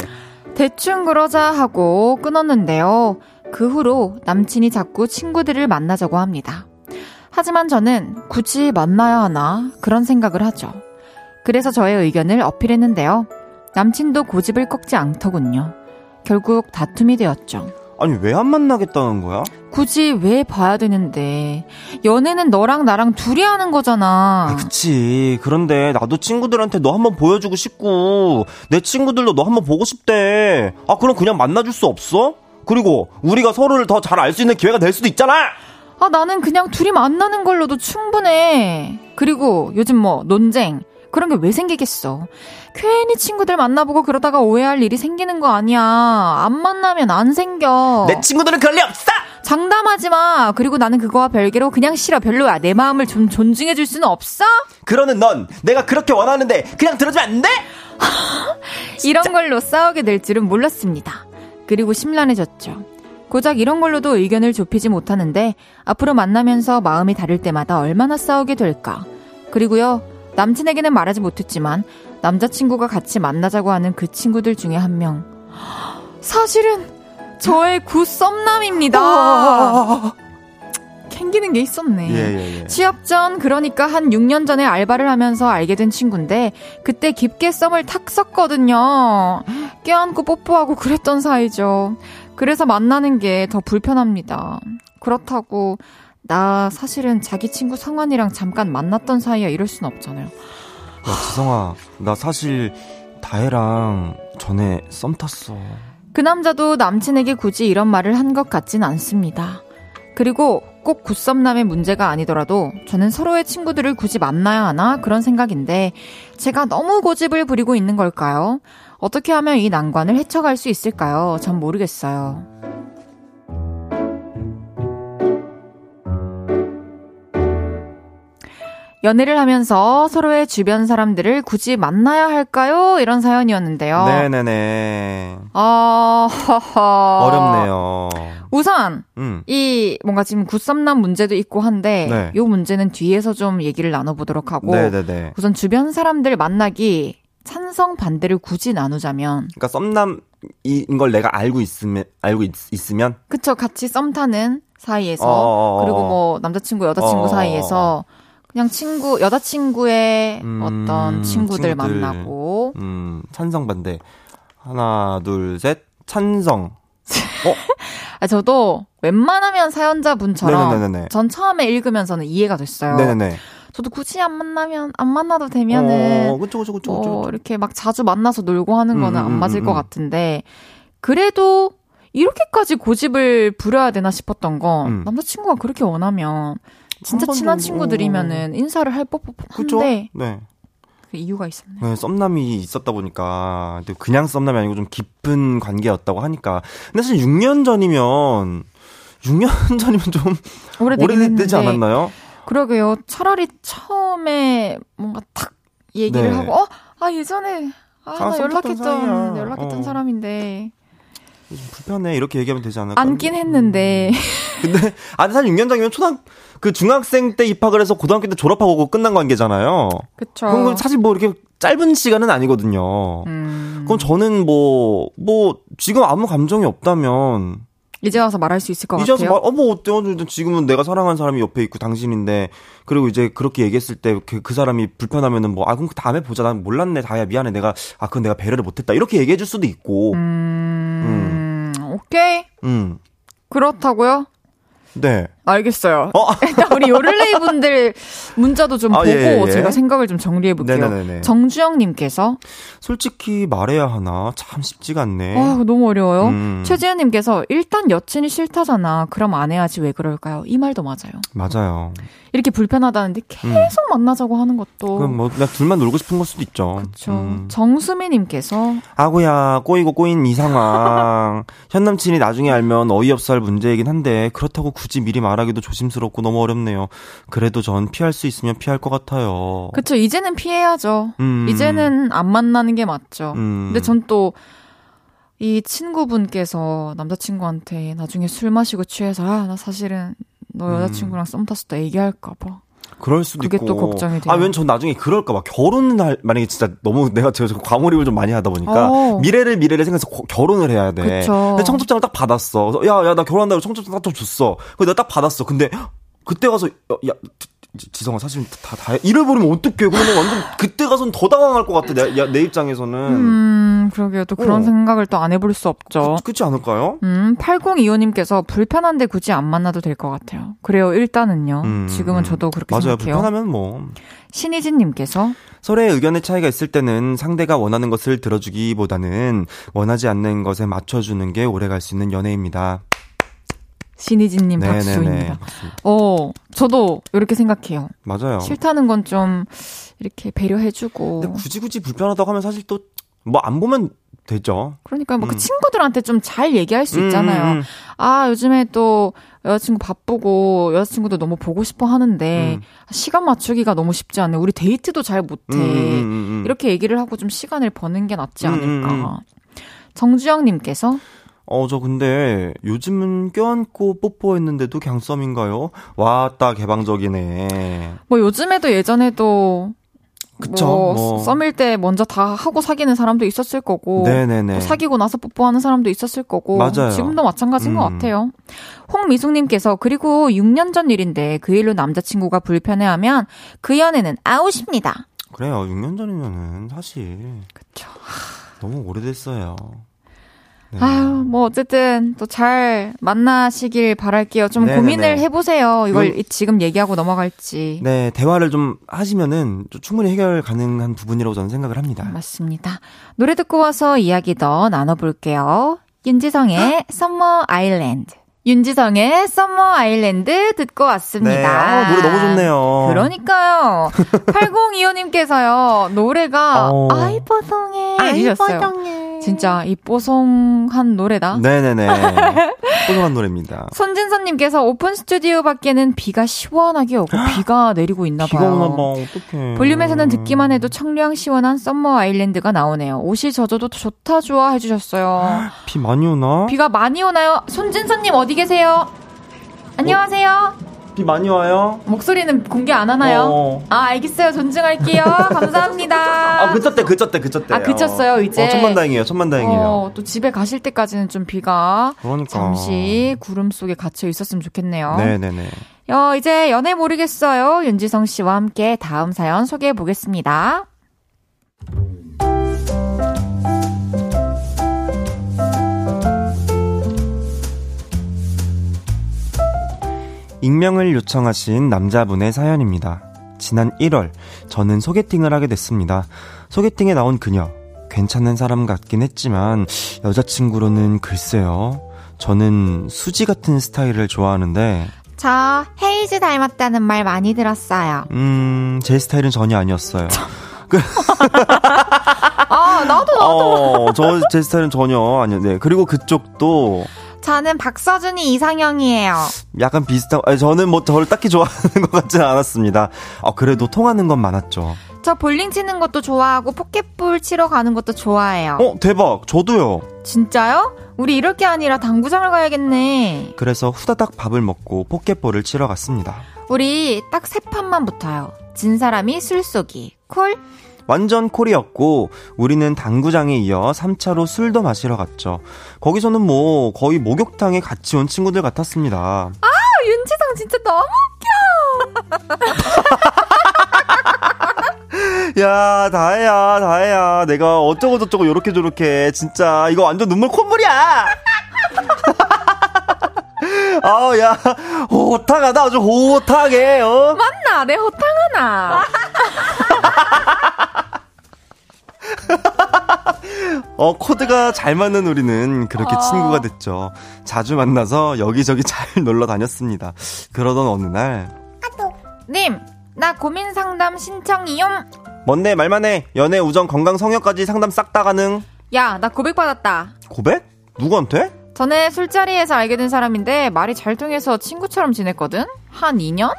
대충 그러자 하고 끊었는데요. 그 후로 남친이 자꾸 친구들을 만나자고 합니다. 하지만 저는 굳이 만나야 하나 그런 생각을 하죠. 그래서 저의 의견을 어필했는데요. 남친도 고집을 꺾지 않더군요. 결국 다툼이 되었죠. 아니 왜 안 만나겠다는 거야? 굳이 왜 봐야 되는데. 연애는 너랑 나랑 둘이 하는 거잖아. 아, 그치. 그런데 나도 친구들한테 너 한번 보여주고 싶고 내 친구들도 너 한번 보고 싶대. 아 그럼 그냥 만나줄 수 없어? 그리고 우리가 서로를 더 잘 알 수 있는 기회가 될 수도 있잖아. 아 나는 그냥 둘이 만나는 걸로도 충분해. 그리고 요즘 뭐 논쟁 그런 게 왜 생기겠어. 괜히 친구들 만나보고 그러다가 오해할 일이 생기는 거 아니야. 안 만나면 안 생겨. 내 친구들은 그럴 리 없어. 장담하지 마. 그리고 나는 그거와 별개로 그냥 싫어. 별로야. 내 마음을 좀 존중해 줄 수는 없어? 그러는 넌 내가 그렇게 원하는데 그냥 들어주면 안 돼? 이런 걸로 싸우게 될 줄은 몰랐습니다. 그리고 심란해졌죠. 고작 이런 걸로도 의견을 좁히지 못하는데 앞으로 만나면서 마음이 다를 때마다 얼마나 싸우게 될까. 그리고요, 남친에게는 말하지 못했지만 남자친구가 같이 만나자고 하는 그 친구들 중에 한 명, 사실은 저의 굿썸남입니다. 캥기는 게 있었네. 예, 예, 예. 취업 전, 그러니까 한 육 년 전에 알바를 하면서 알게 된 친구인데 그때 깊게 썸을 탁 썼거든요. 껴안고 뽀뽀하고 그랬던 사이죠. 그래서 만나는 게 더 불편합니다. 그렇다고 나 사실은 자기 친구 성환이랑 잠깐 만났던 사이야 이럴 순 없잖아요. 야 지성아, 나 사실 다혜랑 전에 썸 탔어. 그 남자도 남친에게 굳이 이런 말을 한 것 같진 않습니다. 그리고 꼭 굿썸남의 문제가 아니더라도 저는 서로의 친구들을 굳이 만나야 하나 그런 생각인데 제가 너무 고집을 부리고 있는 걸까요? 어떻게 하면 이 난관을 헤쳐갈 수 있을까요? 전 모르겠어요. 연애를 하면서 서로의 주변 사람들을 굳이 만나야 할까요? 이런 사연이었는데요. 네네네. 아, 어렵네요. 우선 음. 이 뭔가 지금 굿썸남 문제도 있고 한데 네. 이 문제는 뒤에서 좀 얘기를 나눠보도록 하고 네네네. 우선 주변 사람들 만나기 찬성 반대를 굳이 나누자면, 그러니까 썸남인 걸 내가 알고 있으면 알고 있, 있으면 그쵸, 같이 썸 타는 사이에서 어어어어. 그리고 뭐 남자친구 여자친구 어어어어. 사이에서 그냥 친구 여자친구의 음, 어떤 친구들, 친구들. 만나고 음, 찬성 반대 하나 둘 셋 찬성. 어? 아, 저도 웬만하면 사연자분처럼 네네네네. 전 처음에 읽으면서는 이해가 됐어요. 네네네. 저도 굳이 안 만나면 안 만나도 되면은 어, 그쵸, 그쵸, 그쵸, 어, 그쵸, 그쵸. 이렇게 막 자주 만나서 놀고 하는 거는 음, 안 맞을 음, 음, 것 같은데 그래도 이렇게까지 고집을 부려야 되나 싶었던 건 음. 남자친구가 그렇게 원하면 진짜 친한 친구들이면은 인사를 할 법한데 네. 그 이유가 있었네요. 네, 썸남이 있었다 보니까 그냥 썸남이 아니고 좀 깊은 관계였다고 하니까. 근데 사실 육 년 전이면 육 년 전이면 좀 오래되지 않았나요? 그러게요. 차라리 처음에 뭔가 탁 얘기를 네. 하고, 어? 아, 예전에, 아, 아 나 연락했던, 연락했던 어. 사람인데. 불편해. 이렇게 얘기하면 되지 않을까? 안긴 했는데. 음. 근데, 아, 사실 육 년 전이면 초등, 그 중학생 때 입학을 해서 고등학교 때 졸업하고 끝난 관계잖아요. 그쵸. 그럼 사실 뭐 이렇게 짧은 시간은 아니거든요. 음. 그럼 저는 뭐, 뭐, 지금 아무 감정이 없다면, 이제 와서 말할 수 있을 것 이제 같아요. 이제 와서 말, 어, 뭐, 어때요? 지금은 내가 사랑하는 사람이 옆에 있고 당신인데, 그리고 이제 그렇게 얘기했을 때 그 그 사람이 불편하면은 뭐, 아, 그럼 그 다음에 보자. 난 몰랐네. 다야, 미안해. 내가, 아, 그건 내가 배려를 못했다. 이렇게 얘기해 줄 수도 있고. 음, 음. 오케이. 음. 그렇다고요? 네. 알겠어요. 어? 일단 우리 요를레이 분들 문자도 좀 아, 보고 예, 예. 제가 생각을 좀 정리해볼게요. 정주영님께서 솔직히 말해야 하나 참 쉽지가 않네. 아, 너무 어려워요. 음. 최지은님께서 일단 여친이 싫다잖아. 그럼 안 해야지 왜 그럴까요? 이 말도 맞아요. 맞아요. 이렇게 불편하다는데 계속 음. 만나자고 하는 것도. 그럼 뭐 나 둘만 놀고 싶은 걸 수도 있죠. 그렇죠. 음. 정수미님께서 아구야 꼬이고 꼬인 이 상황 현 남친이 나중에 알면 어이없어 할 문제이긴 한데 그렇다고 굳이 미리 말하기도 조심스럽고 너무 어렵네요. 그래도 전 피할 수 있으면 피할 것 같아요. 그렇죠. 이제는 피해야죠. 음. 이제는 안 만나는 게 맞죠. 음. 근데 전 또 이 친구분께서 남자친구한테 나중에 술 마시고 취해서 아, 나 사실은 너 여자친구랑 음. 썸 탔을 때 얘기할까 봐. 그럴 수도 그게 있고. 그게 또 걱정이 돼요. 아, 왠 전 나중에 그럴까 봐. 결혼날 만약에 진짜 너무 내가 제가 과몰입을 좀 많이 하다 보니까 오. 미래를 미래를 생각해서 고, 결혼을 해야 돼. 그쵸. 근데 청첩장을 딱 받았어. 그래서 야, 야, 나 결혼한다고 청첩장 딱 줬어. 그래서 내가 딱 받았어. 근데 그때 가서 야, 야 지성아 사실 다, 다 잃어버리면 어떡해. 그러면 완전 그때 가서는 더 당황할 것 같아. 내, 야, 내 입장에서는. 음, 그러게요. 또 그런 어. 생각을 또 안 해볼 수 없죠. 그, 그렇지 않을까요? 음, 팔공이오님께서 불편한데 굳이 안 만나도 될 것 같아요. 그래요. 일단은요. 음, 지금은 저도 그렇게 맞아요. 생각해요. 맞아요. 불편하면 뭐. 신희진님께서 서로의 의견의 차이가 있을 때는 상대가 원하는 것을 들어주기보다는 원하지 않는 것에 맞춰주는 게 오래갈 수 있는 연애입니다. 신희진님 박수입니다. 어, 저도 이렇게 생각해요. 맞아요. 싫다는 건 좀 이렇게 배려해주고. 근데 굳이 굳이 불편하다고 하면 사실 또 뭐 안 보면 되죠. 그러니까 뭐 음. 그 친구들한테 좀 잘 얘기할 수 있잖아요. 음. 아, 요즘에 또 여자친구 바쁘고 여자친구도 너무 보고 싶어 하는데 음. 시간 맞추기가 너무 쉽지 않네. 우리 데이트도 잘 못해. 음, 음, 음. 이렇게 얘기를 하고 좀 시간을 버는 게 낫지 않을까. 음, 음. 정주영님께서 어, 저 근데 요즘은 껴안고 뽀뽀했는데도 갱썸인가요? 와, 따 개방적이네. 뭐 요즘에도 예전에도 그쵸, 뭐, 뭐 썸일 때 먼저 다 하고 사귀는 사람도 있었을 거고 네네네. 사귀고 나서 뽀뽀하는 사람도 있었을 거고 맞아요. 지금도 마찬가지인 음. 것 같아요. 홍미숙님께서 그리고 육 년 전 일인데 그 일로 남자친구가 불편해하면 그 연애는 아웃입니다. 그래요. 육 년 전이면은 사실 그쵸. 너무 오래됐어요. 네. 아유, 뭐 어쨌든 또 잘 만나시길 바랄게요. 좀 네네네. 고민을 해보세요. 이걸 요... 지금 얘기하고 넘어갈지. 네, 대화를 좀 하시면은 좀 충분히 해결 가능한 부분이라고 저는 생각을 합니다. 맞습니다. 노래 듣고 와서 이야기 더 나눠볼게요. 윤지성의 썸머 아일랜드. 윤지성의 썸머 아일랜드 듣고 왔습니다. 네, 아, 노래 너무 좋네요. 그러니까요. 팔공이오님께서요. 노래가 어... 아이 뽀송해. 아이 뽀송해. 진짜 이 뽀송한 노래다. 네네네. 뽀송한 노래입니다. 손진선님께서 오픈 스튜디오 밖에는 비가 시원하게 오고 비가 내리고 있나 봐요. 비가 오나 봐. 어떡해. 볼륨에서는 듣기만 해도 청량 시원한 썸머 아일랜드가 나오네요. 옷이 젖어도 좋다 좋아 해주셨어요. 비 많이 오나? 비가 많이 오나요? 손진선님 어디 계세요? 안녕하세요. 어, 비 많이 와요? 목소리는 공개 안 하나요? 어. 아, 알겠어요. 존중할게요. 감사합니다. 아, 그쳤대, 그쳤대, 그쳤대. 아, 그쳤어요, 이제. 어, 천만다행이에요, 천만다행이에요. 어, 또 집에 가실 때까지는 좀 비가 그러니까. 잠시 구름 속에 갇혀 있었으면 좋겠네요. 네네네. 어, 이제 연애 모르겠어요. 윤지성 씨와 함께 다음 사연 소개해 보겠습니다. 익명을 요청하신 남자분의 사연입니다. 지난 일월 저는 소개팅을 하게 됐습니다. 소개팅에 나온 그녀 괜찮은 사람 같긴 했지만 여자친구로는 글쎄요. 저는 수지 같은 스타일을 좋아하는데 저 헤이즈 닮았다는 말 많이 들었어요. 음, 제 스타일은 전혀 아니었어요. 아, 나도 나도. 어, 저 제 스타일은 전혀 아니었네. 네, 그리고 그쪽도 저는 박서준이 이상형이에요. 약간 비슷한, 아니, 저는 뭐 저를 딱히 좋아하는 것 같지는 않았습니다. 아, 그래도 통하는 건 많았죠. 저 볼링 치는 것도 좋아하고 포켓볼 치러 가는 것도 좋아해요. 어, 대박. 저도요. 진짜요? 우리 이럴 게 아니라 당구장을 가야겠네. 그래서 후다닥 밥을 먹고 포켓볼을 치러 갔습니다. 우리 딱 세 판만 붙어요. 진 사람이 술 쏘기. 콜? 완전 콜이었고 우리는 당구장에 이어 삼 차로 술도 마시러 갔죠. 거기서는 뭐 거의 목욕탕에 같이 온 친구들 같았습니다. 아, 윤지성 진짜 너무 웃겨. 야, 다혜야 다혜야 내가 어쩌고 저쩌고 요렇게 저렇게 진짜 이거 완전 눈물 콧물이야. 아우, 야, 호탕하다. 아주 호탕해. 어? 맞나? 내 호탕하나? 어, 코드가 잘 맞는 우리는 그렇게 어... 친구가 됐죠. 자주 만나서 여기저기 잘 놀러 다녔습니다. 그러던 어느 날 아또 님, 나 고민 상담 신청이요. 뭔데 말만 해. 연애, 우정, 건강, 성형까지 상담 싹 다 가능. 야, 나 고백 받았다. 고백? 누구한테? 전에 술자리에서 알게 된 사람인데 말이 잘 통해서 친구처럼 지냈거든? 한 이 년?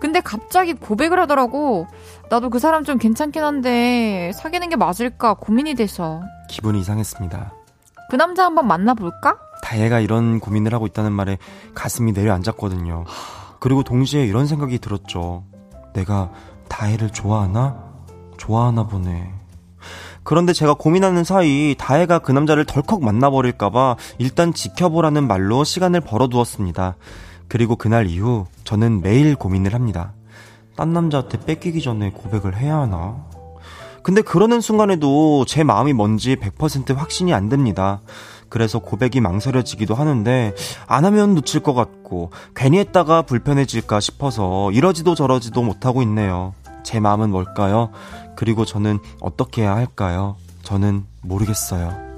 근데 갑자기 고백을 하더라고. 나도 그 사람 좀 괜찮긴 한데 사귀는 게 맞을까 고민이 돼서 기분이 이상했습니다. 그 남자 한번 만나볼까? 다혜가 이런 고민을 하고 있다는 말에 가슴이 내려앉았거든요. 그리고 동시에 이런 생각이 들었죠. 내가 다혜를 좋아하나? 좋아하나 보네. 그런데 제가 고민하는 사이 다혜가 그 남자를 덜컥 만나버릴까봐 일단 지켜보라는 말로 시간을 벌어두었습니다. 그리고 그날 이후 저는 매일 고민을 합니다. 딴 남자한테 뺏기기 전에 고백을 해야 하나? 근데 그러는 순간에도 제 마음이 뭔지 백 퍼센트 확신이 안 됩니다. 그래서 고백이 망설여지기도 하는데 안 하면 놓칠 것 같고 괜히 했다가 불편해질까 싶어서 이러지도 저러지도 못하고 있네요. 제 마음은 뭘까요? 그리고 저는 어떻게 해야 할까요? 저는 모르겠어요.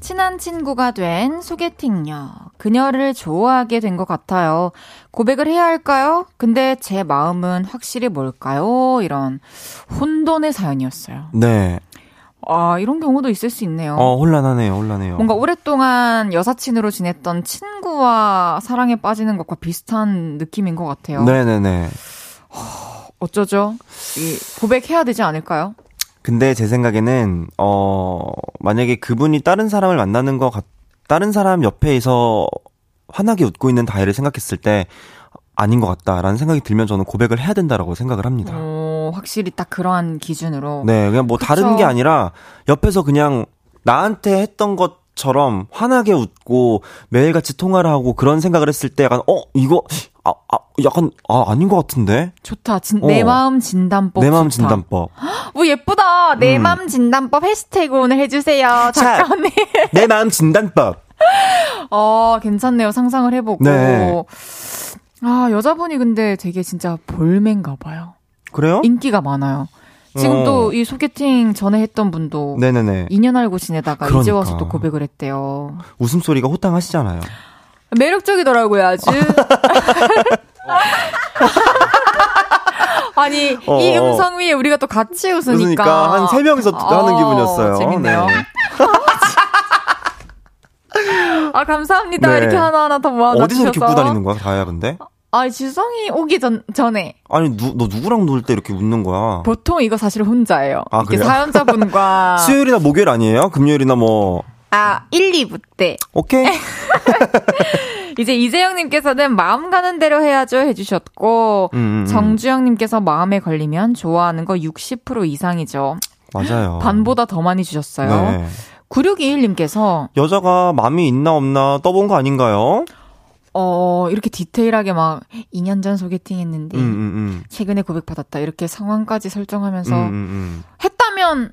친한 친구가 된 소개팅녀, 그녀를 좋아하게 된 것 같아요. 고백을 해야 할까요? 근데 제 마음은 확실히 뭘까요? 이런 혼돈의 사연이었어요. 네. 아, 이런 경우도 있을 수 있네요. 어, 혼란하네요, 혼란해요. 뭔가 오랫동안 여사친으로 지냈던 친구와 사랑에 빠지는 것과 비슷한 느낌인 것 같아요. 네네네. 어쩌죠? 이, 고백해야 되지 않을까요? 근데 제 생각에는, 어, 만약에 그분이 다른 사람을 만나는 것 같, 다른 사람 옆에서 환하게 웃고 있는 다혜를 생각했을 때, 아닌 것 같다라는 생각이 들면 저는 고백을 해야 된다라고 생각을 합니다. 오, 확실히 딱 그러한 기준으로. 네, 그냥 뭐 그쵸? 다른 게 아니라 옆에서 그냥 나한테 했던 것처럼 환하게 웃고 매일같이 통화를 하고 그런 생각을 했을 때 약간 어 이거 아, 아 약간 아 아닌 것 같은데. 좋다, 진, 어. 내 마음 진단법. 내 마음 진단법. 뭐 예쁘다. 내 음. 마음 진단법 해시태그 오늘 해주세요, 작가님. 내 마음 진단법. 어, 괜찮네요. 상상을 해보고. 네. 아, 여자분이 근데 되게 진짜 볼맨가 봐요. 그래요? 인기가 많아요. 지금 또 이 소개팅 전에 했던 분도 네네네. 이 년 알고 지내다가 그러니까. 이제 와서 또 고백을 했대요. 웃음소리가 호탕하시잖아요. 매력적이더라고요, 아주. 아니, 어어. 이 음성 위에 우리가 또 같이 웃으니까. 그러니까 한 세 명이서 어, 하는 기분이었어요. 재밌네요. 네. 아, 감사합니다. 네. 이렇게 하나하나 더 모아주셔서. 어디서 이렇게 웃고 다니는 거야, 다혜야, 근데? 아, 지성이 오기 전, 전에. 아니, 누, 너 누구랑 놀 때 이렇게 웃는 거야? 보통 이거 사실 혼자예요. 아, 그래요? 사연자분과. 수요일이나 목요일 아니에요? 금요일이나 뭐. 아, 일, 이부 때. 오케이. 이제 이재영님께서는 마음 가는 대로 해야죠 해주셨고, 음, 음. 정주영님께서 마음에 걸리면 좋아하는 거 육십 퍼센트 이상이죠. 맞아요. 반보다 더 많이 주셨어요. 네. 구육이일님께서 여자가 마음이 있나 없나 떠본 거 아닌가요? 어, 이렇게 디테일하게 막 이 년 전 소개팅 했는데 음, 음, 음. 최근에 고백받았다 이렇게 상황까지 설정하면서 음, 음, 음. 했다면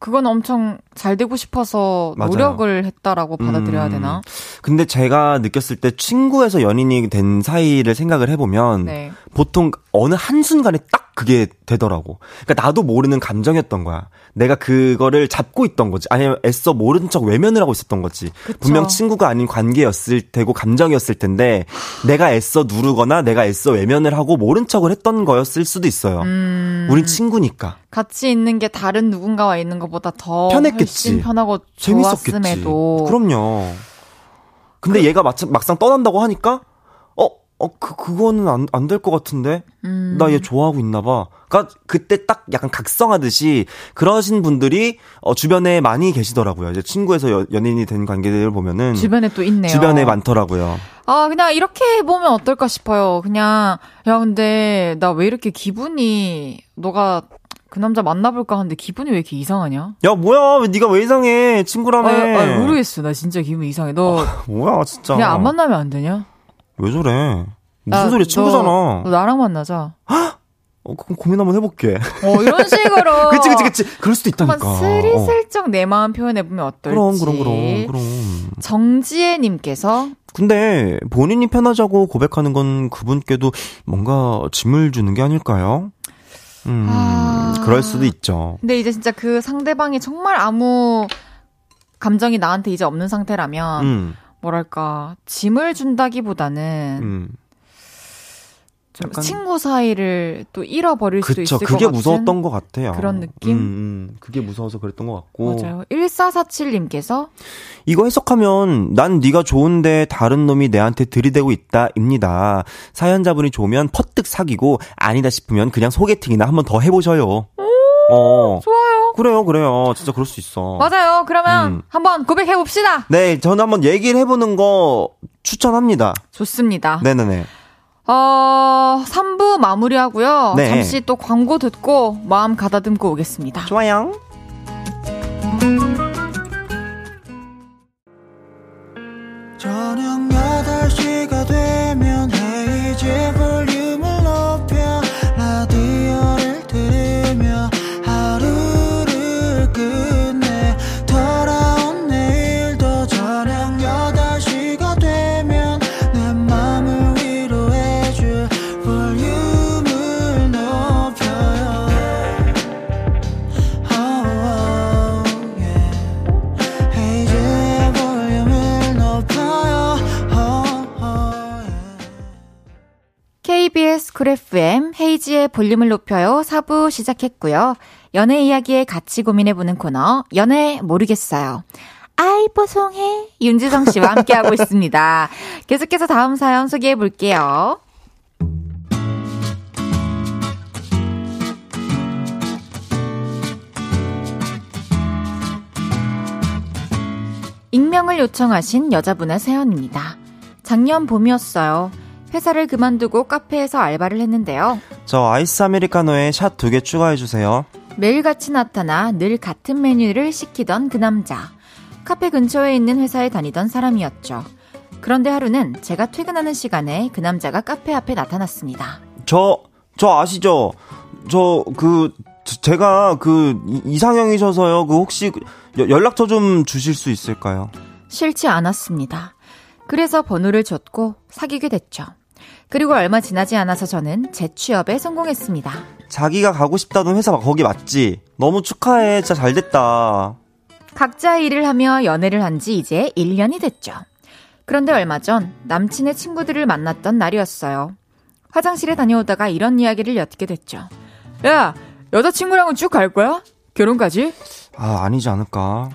그건 엄청 잘 되고 싶어서 맞아요. 노력을 했다라고 받아들여야 음, 되나? 근데 제가 느꼈을 때 친구에서 연인이 된 사이를 생각을 해보면 네. 보통 어느 한순간에 딱 그게 되더라고. 그러니까 나도 모르는 감정이었던 거야. 내가 그거를 잡고 있던 거지. 아니면 애써 모른 척 외면을 하고 있었던 거지. 그쵸. 분명 친구가 아닌 관계였을 테고 감정이었을 텐데 내가 애써 누르거나 내가 애써 외면을 하고 모른 척을 했던 거였을 수도 있어요. 음, 우린 친구니까. 같이 있는 게 다른 누군가와 있는 것보다 더 편했겠지. 훨씬 편하고 재밌었겠지. 좋았음에도. 그럼요. 근데 그... 얘가 막상 떠난다고 하니까 어? 어, 그, 그거는 안, 안 될 것 같은데? 음. 나 얘 좋아하고 있나 봐. 그니까, 그때 딱 약간 각성하듯이, 그러신 분들이, 어, 주변에 많이 계시더라고요. 이제 친구에서 여, 연인이 된 관계들을 보면은. 주변에 또 있네요. 주변에 많더라고요. 아, 그냥 이렇게 해보면 어떨까 싶어요. 그냥, 야, 근데, 나 왜 이렇게 기분이, 너가, 그 남자 만나볼까 하는데 기분이 왜 이렇게 이상하냐? 야, 뭐야, 네가 왜 이상해? 친구라며. 아, 아, 모르겠어. 나 진짜 기분이 이상해. 너. 아, 뭐야, 진짜. 그냥 안 만나면 안 되냐? 왜 저래? 무슨 소리야, 친구잖아. 너, 너 나랑 만나자. 헉? 어, 그럼 고민 한번 해볼게. 어, 이런 식으로. 그치, 그치, 그치. 그럴 수도 있다니까. 한번 스리슬쩍 어. 내 마음 표현해보면 어떨지. 그럼, 그럼, 그럼, 그럼. 정지혜님께서. 근데 본인이 편하자고 고백하는 건 그분께도 뭔가 짐을 주는 게 아닐까요? 음, 아... 그럴 수도 있죠. 근데 이제 진짜 그 상대방이 정말 아무 감정이 나한테 이제 없는 상태라면. 음. 뭐랄까 짐을 준다기보다는 음. 좀 친구 사이를 또 잃어버릴 그쵸, 수도 있을 것 같은 그게 무서웠던 것 같아요. 그런 느낌? 음, 음, 그게 무서워서 그랬던 것 같고 맞아요. 일사사칠님께서 이거 해석하면 난 네가 좋은데 다른 놈이 내한테 들이대고 있다 입니다. 사연자분이 좋으면 퍼뜩 사귀고 아니다 싶으면 그냥 소개팅이나 한번 더 해보셔요. 오, 어. 좋아요. 그래요, 그래요. 진짜 그럴 수 있어. 맞아요. 그러면 음. 한번 고백해봅시다. 네, 저는 한번 얘기를 해보는 거 추천합니다. 좋습니다. 네네네. 어, 삼 부 마무리하고요. 네. 잠시 또 광고 듣고 마음 가다듬고 오겠습니다. 좋아요. 저 저녁 여덟 시가 되면 헤이즈 볼륨을 높여 라디오를 들으며 하루를 끝내. 돌아온 내일도 저녁 여덟 시가 되면 내 맘을 위로해줄 볼륨을 높여요. oh, yeah. 헤이즈의 볼륨을 높여요. oh, oh, yeah. 케이비에스 쿨에프엠 헤이즈의 볼륨을 높여요. 사 부 시작했고요. 연애 이야기에 같이 고민해보는 코너 연애 모르겠어요. 아이 뽀송해 윤지성 씨와 함께하고 있습니다. 계속해서 다음 사연 소개해볼게요. 익명을 요청하신 여자분의 사연입니다. 작년 봄이었어요. 회사를 그만두고 카페에서 알바를 했는데요. 저 아이스 아메리카노에 샷 두 개 추가해주세요. 매일같이 나타나 늘 같은 메뉴를 시키던 그 남자. 카페 근처에 있는 회사에 다니던 사람이었죠. 그런데 하루는 제가 퇴근하는 시간에 그 남자가 카페 앞에 나타났습니다. 저, 저 아시죠? 저, 그, 저- 제가 그 이- 이상형이셔서요. 그 혹시 여- 연락처 좀 주실 수 있을까요? 싫지 않았습니다. 그래서 번호를 줬고 사귀게 됐죠. 그리고 얼마 지나지 않아서 저는 재취업에 성공했습니다. 자기가 가고 싶다던 회사 거기 맞지? 너무 축하해. 진짜 잘 됐다. 각자의 일을 하며 연애를 한 지 이제 일 년이 됐죠. 그런데 얼마 전 남친의 친구들을 만났던 날이었어요. 화장실에 다녀오다가 이런 이야기를 엿듣게 됐죠. 야, 여자친구랑은 쭉 갈 거야? 결혼까지? 아, 아니지 않을까.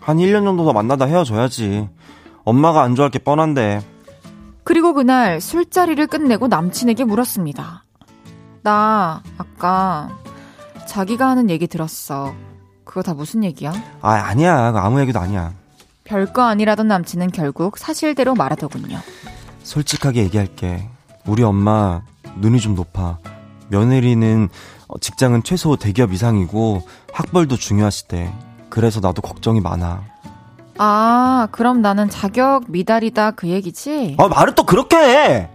한 일 년 정도 더 만나다 헤어져야지. 엄마가 안 좋아할 게 뻔한데. 그리고 그날 술자리를 끝내고 남친에게 물었습니다. 나 아까 자기가 하는 얘기 들었어. 그거 다 무슨 얘기야? 아, 아니야. 그거 아무 얘기도 아니야. 별거 아니라던 남친은 결국 사실대로 말하더군요. 솔직하게 얘기할게. 우리 엄마 눈이 좀 높아. 며느리는 어, 직장은 최소 대기업 이상이고 학벌도 중요하시대. 그래서 나도 걱정이 많아. 아, 그럼 나는 자격 미달이다 그 얘기지? 아, 말을 또 그렇게 해.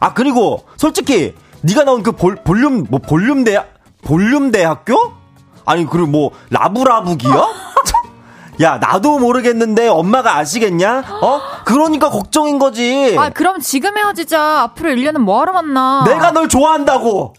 아, 그리고 솔직히 네가 나온 그 볼, 볼륨 뭐 볼륨 대학 볼륨 대학교? 아니, 그리고 뭐 라부라부기요? 야, 나도 모르겠는데 엄마가 아시겠냐? 어? 그러니까 걱정인 거지. 아, 그럼 지금 헤어지자. 앞으로 일 년은 뭐하러 만나? 내가 널 좋아한다고.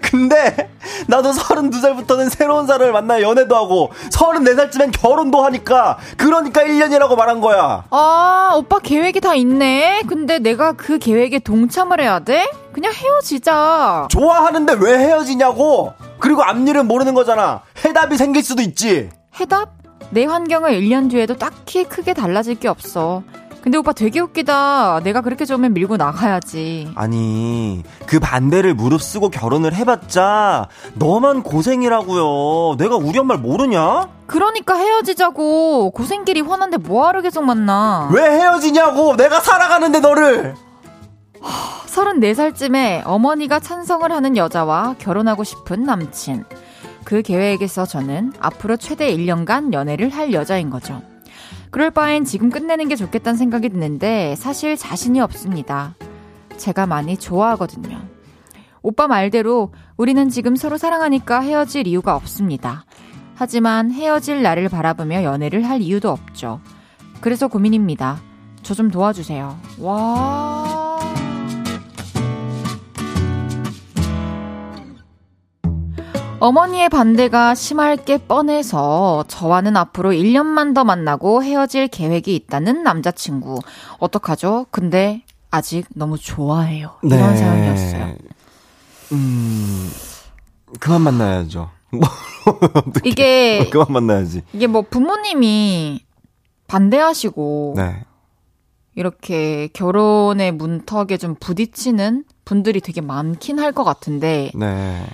근데 나도 서른두 살부터는 새로운 사람을 만나 연애도 하고 서른네 살쯤엔 결혼도 하니까, 그러니까 일 년이라고 말한 거야. 아, 오빠 계획이 다 있네. 근데 내가 그 계획에 동참을 해야 돼? 그냥 헤어지자. 좋아하는데 왜 헤어지냐고. 그리고 앞일은 모르는 거잖아. 해답이 생길 수도 있지. 해답? 내 환경은 일 년 뒤에도 딱히 크게 달라질 게 없어. 근데 오빠 되게 웃기다. 내가 그렇게 좋으면 밀고 나가야지. 아니, 그 반대를 무릅쓰고 결혼을 해봤자 너만 고생이라고요. 내가 우리 엄마를 모르냐? 그러니까 헤어지자고. 고생길이 훤한데 뭐하러 계속 만나. 왜 헤어지냐고. 내가 살아가는데 너를. 서른네 살쯤에 어머니가 찬성을 하는 여자와 결혼하고 싶은 남친. 그 계획에서 저는 앞으로 최대 일 년간 연애를 할 여자인 거죠. 그럴 바엔 지금 끝내는 게 좋겠다는 생각이 드는데 사실 자신이 없습니다. 제가 많이 좋아하거든요. 오빠 말대로 우리는 지금 서로 사랑하니까 헤어질 이유가 없습니다. 하지만 헤어질 나를 바라보며 연애를 할 이유도 없죠. 그래서 고민입니다. 저 좀 도와주세요. 와... 어머니의 반대가 심할 게 뻔해서 저와는 앞으로 일 년만 더 만나고 헤어질 계획이 있다는 남자친구. 어떡하죠? 근데 아직 너무 좋아해요. 네. 이런 사연이었어요. 음, 그만 만나야죠. 이게 그만 만나야지. 이게 뭐 부모님이 반대하시고 네. 이렇게 결혼의 문턱에 좀 부딪히는 분들이 되게 많긴 할 것 같은데. 네.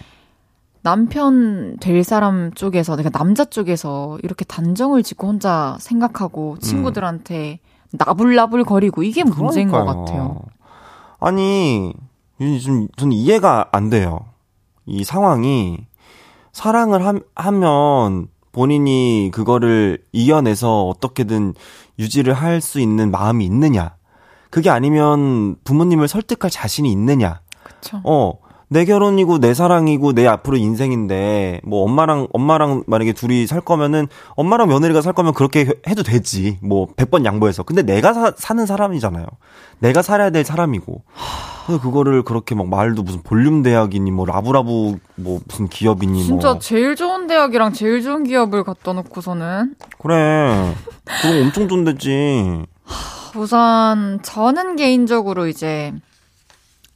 남편 될 사람 쪽에서, 그러니까 남자 쪽에서 이렇게 단정을 짓고 혼자 생각하고 친구들한테 음. 나불나불 거리고 이게 문제인 그러니까요. 것 같아요. 아니, 요즘 저는 이해가 안 돼요. 이 상황이 사랑을 하, 하면 본인이 그거를 이겨내서 어떻게든 유지를 할 수 있는 마음이 있느냐. 그게 아니면 부모님을 설득할 자신이 있느냐. 그쵸. 어, 내 결혼이고 내 사랑이고 내 앞으로 인생인데 뭐 엄마랑 엄마랑 만약에 둘이 살 거면은 엄마랑 며느리가 살 거면 그렇게 해도 되지. 뭐 백 번 양보해서. 근데 내가 사, 사는 사람이잖아요. 내가 살아야 될 사람이고. 근데 그거를 그렇게 막 말도 무슨 볼륨 대학이니 뭐 라부라부 뭐 무슨 기업이니 진짜 뭐. 제일 좋은 대학이랑 제일 좋은 기업을 갖다 놓고서는 그래. 그럼 엄청 돈 됐지. 우선 저는 개인적으로 이제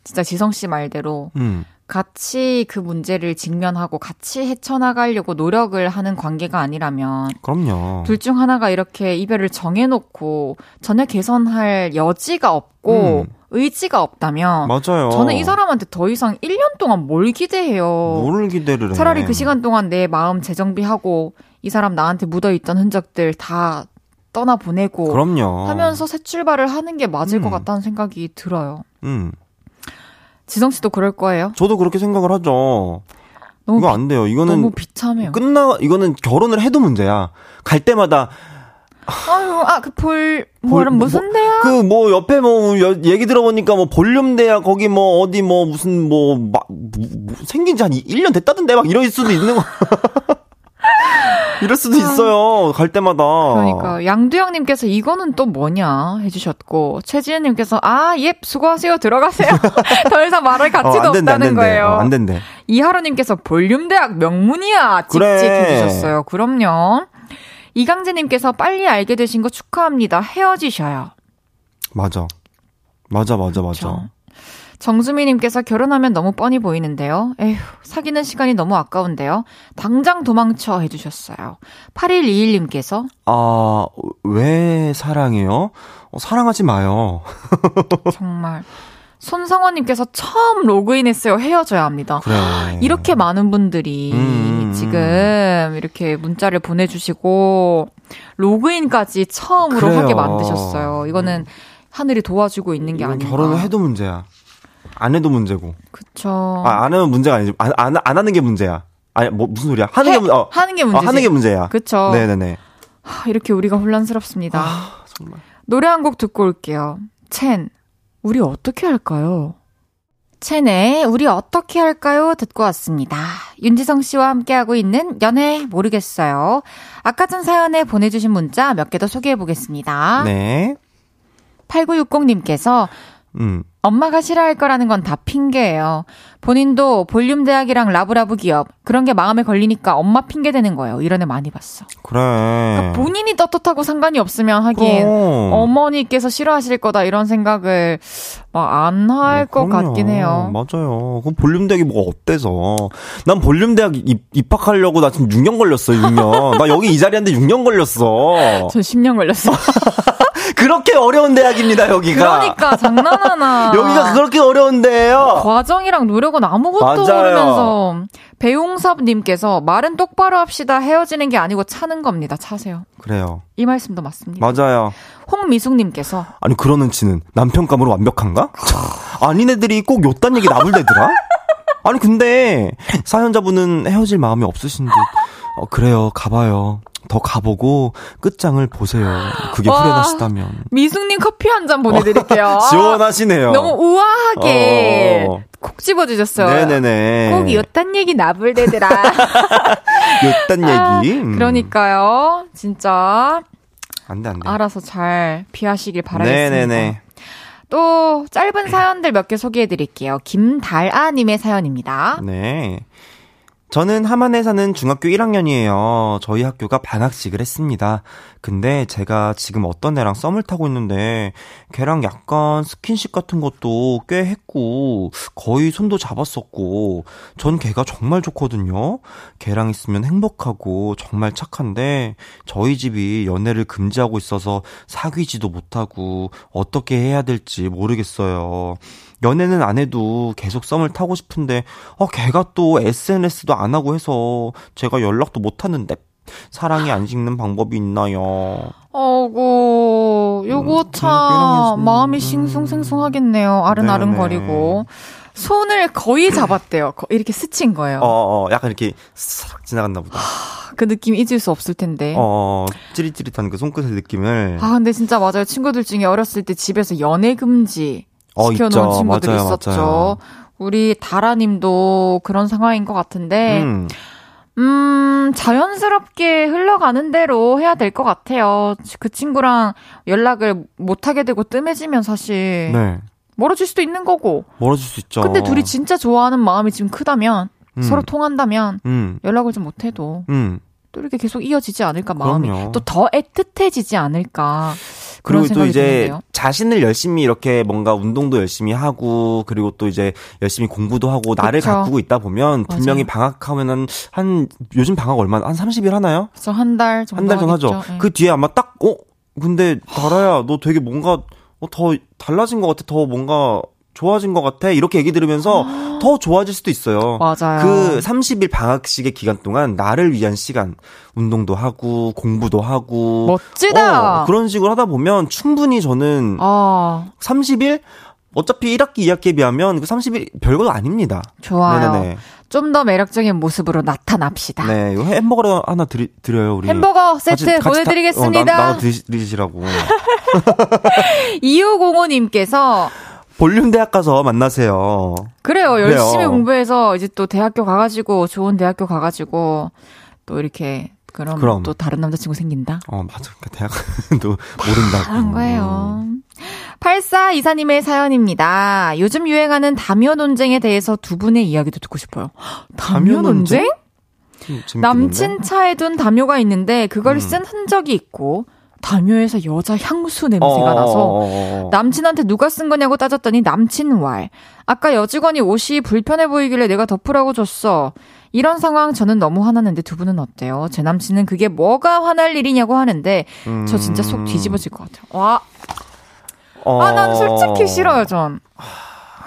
진짜 지성 씨 말대로 음. 같이 그 문제를 직면하고 같이 헤쳐나가려고 노력을 하는 관계가 아니라면 그럼요. 둘 중 하나가 이렇게 이별을 정해놓고 전혀 개선할 여지가 없고 음. 의지가 없다면 맞아요. 저는 이 사람한테 더 이상 일 년 동안 뭘 기대해요. 뭘 기대를 해. 차라리 그 시간 동안 내 마음 재정비하고 이 사람 나한테 묻어있던 흔적들 다 떠나보내고 그럼요. 하면서 새 출발을 하는 게 맞을 음. 것 같다는 생각이 들어요. 음. 지성 씨도 그럴 거예요? 저도 그렇게 생각을 하죠. 너무 이거 비, 안 돼요. 이거는 너무 비참해요. 끝나 이거는 결혼을 해도 문제야. 갈 때마다 아유, 아 그 볼 뭐 무슨 대야? 그 뭐 옆에 뭐 여, 얘기 들어보니까 뭐 볼륨 대야 거기 뭐 어디 뭐 무슨 뭐, 마, 뭐, 뭐 생긴 지 한 일 년 됐다던데 막 이럴 수도 있는 거. 이럴 수도 있어요. 갈 때마다. 그러니까 양두영님께서 이거는 또 뭐냐 해주셨고 최지은님께서 아, 예, 수고하세요. 들어가세요. 더 이상 말할 가치도 어, 된대, 없다는 거예요. 어, 안 된대. 이하로님께서 볼륨대학 명문이야. 찍찍 그래. 해주셨어요. 그럼요. 이강재님께서 빨리 알게 되신 거 축하합니다. 헤어지셔요. 맞아. 맞아, 맞아, 그렇죠. 맞아. 정수미님께서 결혼하면 너무 뻔히 보이는데요. 에휴, 사귀는 시간이 너무 아까운데요. 당장 도망쳐 해주셨어요. 팔일이일님께서 아, 왜 사랑해요? 어, 사랑하지 마요. 정말. 손성원님께서 처음 로그인했어요. 헤어져야 합니다. 그래. 이렇게 많은 분들이 음. 지금 이렇게 문자를 보내주시고 로그인까지 처음으로 그래요. 하게 만드셨어요. 이거는 음. 하늘이 도와주고 있는 게 아닌가. 결혼을 해도 문제야. 안 해도 문제고. 그쵸. 아, 안 하면 문제가 아니지. 안, 안, 안 하는 게 문제야. 아니, 뭐, 무슨 소리야? 하는 해, 게, 어, 하는 게 문제지. 어, 하는 게 문제야. 그쵸. 네네네. 하, 이렇게 우리가 혼란스럽습니다. 아, 정말. 노래 한 곡 듣고 올게요. 첸, 우리 어떻게 할까요? 첸의 우리 어떻게 할까요? 듣고 왔습니다. 윤지성 씨와 함께하고 있는 연애 모르겠어요. 아까 전 사연에 보내주신 문자 몇 개 더 소개해보겠습니다. 네. 팔구육공님께서 음. 엄마가 싫어할 거라는 건 다 핑계예요. 본인도 볼륨 대학이랑 라브라브 기업 그런 게 마음에 걸리니까 엄마 핑계 대는 거예요. 이런 애 많이 봤어. 그래. 그러니까 본인이 떳떳하고 상관이 없으면 하긴 그럼. 어머니께서 싫어하실 거다 이런 생각을 막 안 할 것 네, 같긴 해요. 맞아요. 그럼 볼륨 대학이 뭐가 어때서? 난 볼륨 대학 입학하려고 나 지금 육 년 걸렸어. 육 년. 나 여기 이 자리인데 육 년 걸렸어. 저 십 년 걸렸어. 그렇게 어려운 대학입니다, 여기가. 그러니까, 장난하나. 여기가 그렇게 어려운데요. 과정이랑 노력은 아무것도 맞아요. 모르면서. 배용섭님께서 말은 똑바로 합시다. 헤어지는 게 아니고 차는 겁니다. 차세요. 그래요. 이 말씀도 맞습니다. 맞아요. 홍미숙님께서 아니, 그러는 치는 남편감으로 완벽한가? 아닌 애들이 꼭 요딴 얘기 나불대더라? 아니, 근데 사연자분은 헤어질 마음이 없으신 듯. 어, 그래요. 가봐요. 더 가보고 끝장을 보세요. 그게 와, 후련하시다면 미숙님 커피 한 잔 보내드릴게요. 시원하시네요. 너무 우아하게 어. 콕 집어주셨어요. 네네네. 꼭 요딴 얘기 나불대더라. 요딴 아, 얘기. 음. 그러니까요. 진짜 안 돼, 안 돼. 알아서 잘 피하시길 바라겠습니다. 네네네. 또 짧은 사연들 몇 개 소개해드릴게요. 김달아님의 사연입니다. 네. 저는 함안에 사는 중학교 일 학년이에요. 저희 학교가 방학식을 했습니다. 근데 제가 지금 어떤 애랑 썸을 타고 있는데 걔랑 약간 스킨십 같은 것도 꽤 했고 거의 손도 잡았었고 전 걔가 정말 좋거든요. 걔랑 있으면 행복하고 정말 착한데 저희 집이 연애를 금지하고 있어서 사귀지도 못하고 어떻게 해야 될지 모르겠어요. 연애는 안 해도 계속 썸을 타고 싶은데 어, 걔가 또 에스엔에스도 안 하고 해서 제가 연락도 못 하는데 사랑이 안 식는 방법이 있나요? 어구 요거 참 음, 마음이 싱숭생숭하겠네요. 아른아른거리고. 손을 거의 잡았대요. 이렇게 스친 거예요. 어, 어 약간 이렇게 싹 지나갔나 보다. 그 느낌 잊을 수 없을 텐데. 어, 찌릿찌릿한 그 손끝의 느낌을. 아, 근데 진짜 맞아요. 친구들 중에 어렸을 때 집에서 연애 금지 시켜놓은 어, 친구들 맞아요, 있었죠. 맞아요. 우리 다라님도 그런 상황인 것 같은데. 음. 음, 자연스럽게 흘러가는 대로 해야 될 것 같아요. 그 친구랑 연락을 못하게 되고 뜸해지면 사실 네. 멀어질 수도 있는 거고. 멀어질 수 있죠. 근데 둘이 진짜 좋아하는 마음이 지금 크다면 음. 서로 통한다면 음. 연락을 좀 못해도 음. 또 이렇게 계속 이어지지 않을까 마음이. 또 더 애틋해지지 않을까. 그리고 또 이제 드는데요. 자신을 열심히 이렇게 뭔가 운동도 열심히 하고 그리고 또 이제 열심히 공부도 하고 나를 그쵸. 가꾸고 있다 보면 맞아요. 분명히 방학하면은 한 요즘 방학 얼마나 한 삼십 일 하나요? 그래서 한 달 정도 한 달 정도 하겠죠. 하죠. 네. 그 뒤에 아마 딱 어? 근데 다라야 너 되게 뭔가 어, 더 달라진 것 같아. 더 뭔가 좋아진 것 같아. 이렇게 얘기 들으면서 더 좋아질 수도 있어요. 맞아요. 그 삼십 일 방학식의 기간 동안 나를 위한 시간, 운동도 하고 공부도 하고 멋지다. 어, 그런 식으로 하다 보면 충분히 저는 어. 삼십 일 어차피 일 학기, 이 학기에 비하면 그 삼십 일 별거 아닙니다. 좋아요. 네네네. 좀 더 매력적인 모습으로 나타납시다. 네, 이거 햄버거 하나 드리, 드려요, 우리. 햄버거 세트 같이, 같이 보내드리겠습니다. 다, 어, 나, 나눠 드시라고. 이오공오님께서 볼륨 대학 가서 만나세요. 그래요. 열심히 그래요. 공부해서 이제 또 대학교 가가지고 좋은 대학교 가가지고 또 이렇게 그럼, 그럼. 또 다른 남자친구 생긴다. 어 맞아. 그러니까 대학도 모른다고. 그런 거예요. 팔사이사님의 사연입니다. 요즘 유행하는 다며 논쟁에 대해서 두 분의 이야기도 듣고 싶어요. 다며 논쟁? 재밌겠는데? 남친 차에 둔 담요가 있는데 그걸 음. 쓴 흔적이 있고 담요에서 여자 향수 냄새가 어어. 나서 남친한테 누가 쓴 거냐고 따졌더니 남친 왈. 아까 여직원이 옷이 불편해 보이길래 내가 덮으라고 줬어. 이런 상황 저는 너무 화났는데 두 분은 어때요? 제 남친은 그게 뭐가 화날 일이냐고 하는데 음. 저 진짜 속 뒤집어질 것 같아요. 와. 어. 아, 난 솔직히 싫어요, 전.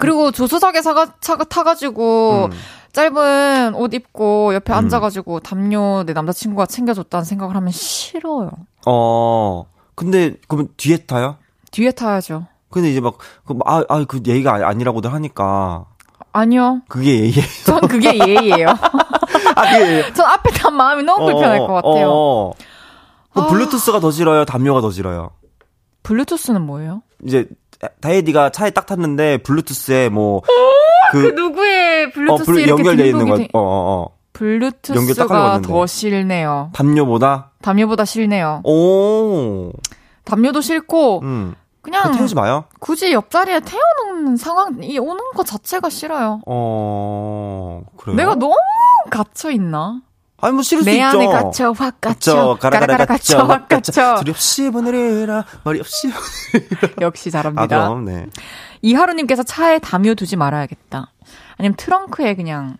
그리고 조수석에 사가, 차가 타가지고 음. 짧은 옷 입고 옆에 음. 앉아가지고 담요 내 남자친구가 챙겨줬다는 생각을 하면 싫어요. 어, 근데 그럼 뒤에 타요? 뒤에 타야죠. 근데 이제 막, 아, 아, 그 예의가 아니라고들 하니까. 아니요. 그게 예의예요. 전 그게 예의예요. 아, 그게 예의. 전 앞에 탄 마음이 너무 어, 불편할 것 같아요. 어, 어. 블루투스가 더 싫어요? 담요가 더 싫어요? 블루투스는 뭐예요? 이제 다이디가 차에 딱 탔는데 블루투스에 뭐 그 누구의 블루투스 어, 블루, 연결되어 있는 거. 되... 어, 어, 어. 블루투스가 더 싫네요. 담요보다? 담요보다 싫네요. 오. 담요도 싫고 음. 그냥 태우지 마요. 굳이 옆자리에 태워놓는 상황이 오는 것 자체가 싫어요. 어. 그래요? 내가 너무 갇혀 있나? 아니 뭐 싫을 수 있죠. 내 안에 갇혀 확 갇혀 가라가라 갇혀 확 갇혀 둘이 없이 보내리라 말이 없이 보내리라. 역시 잘합니다. 아, 그럼, 네. 이하루님께서 차에 담요 두지 말아야겠다. 아니면 트렁크에 그냥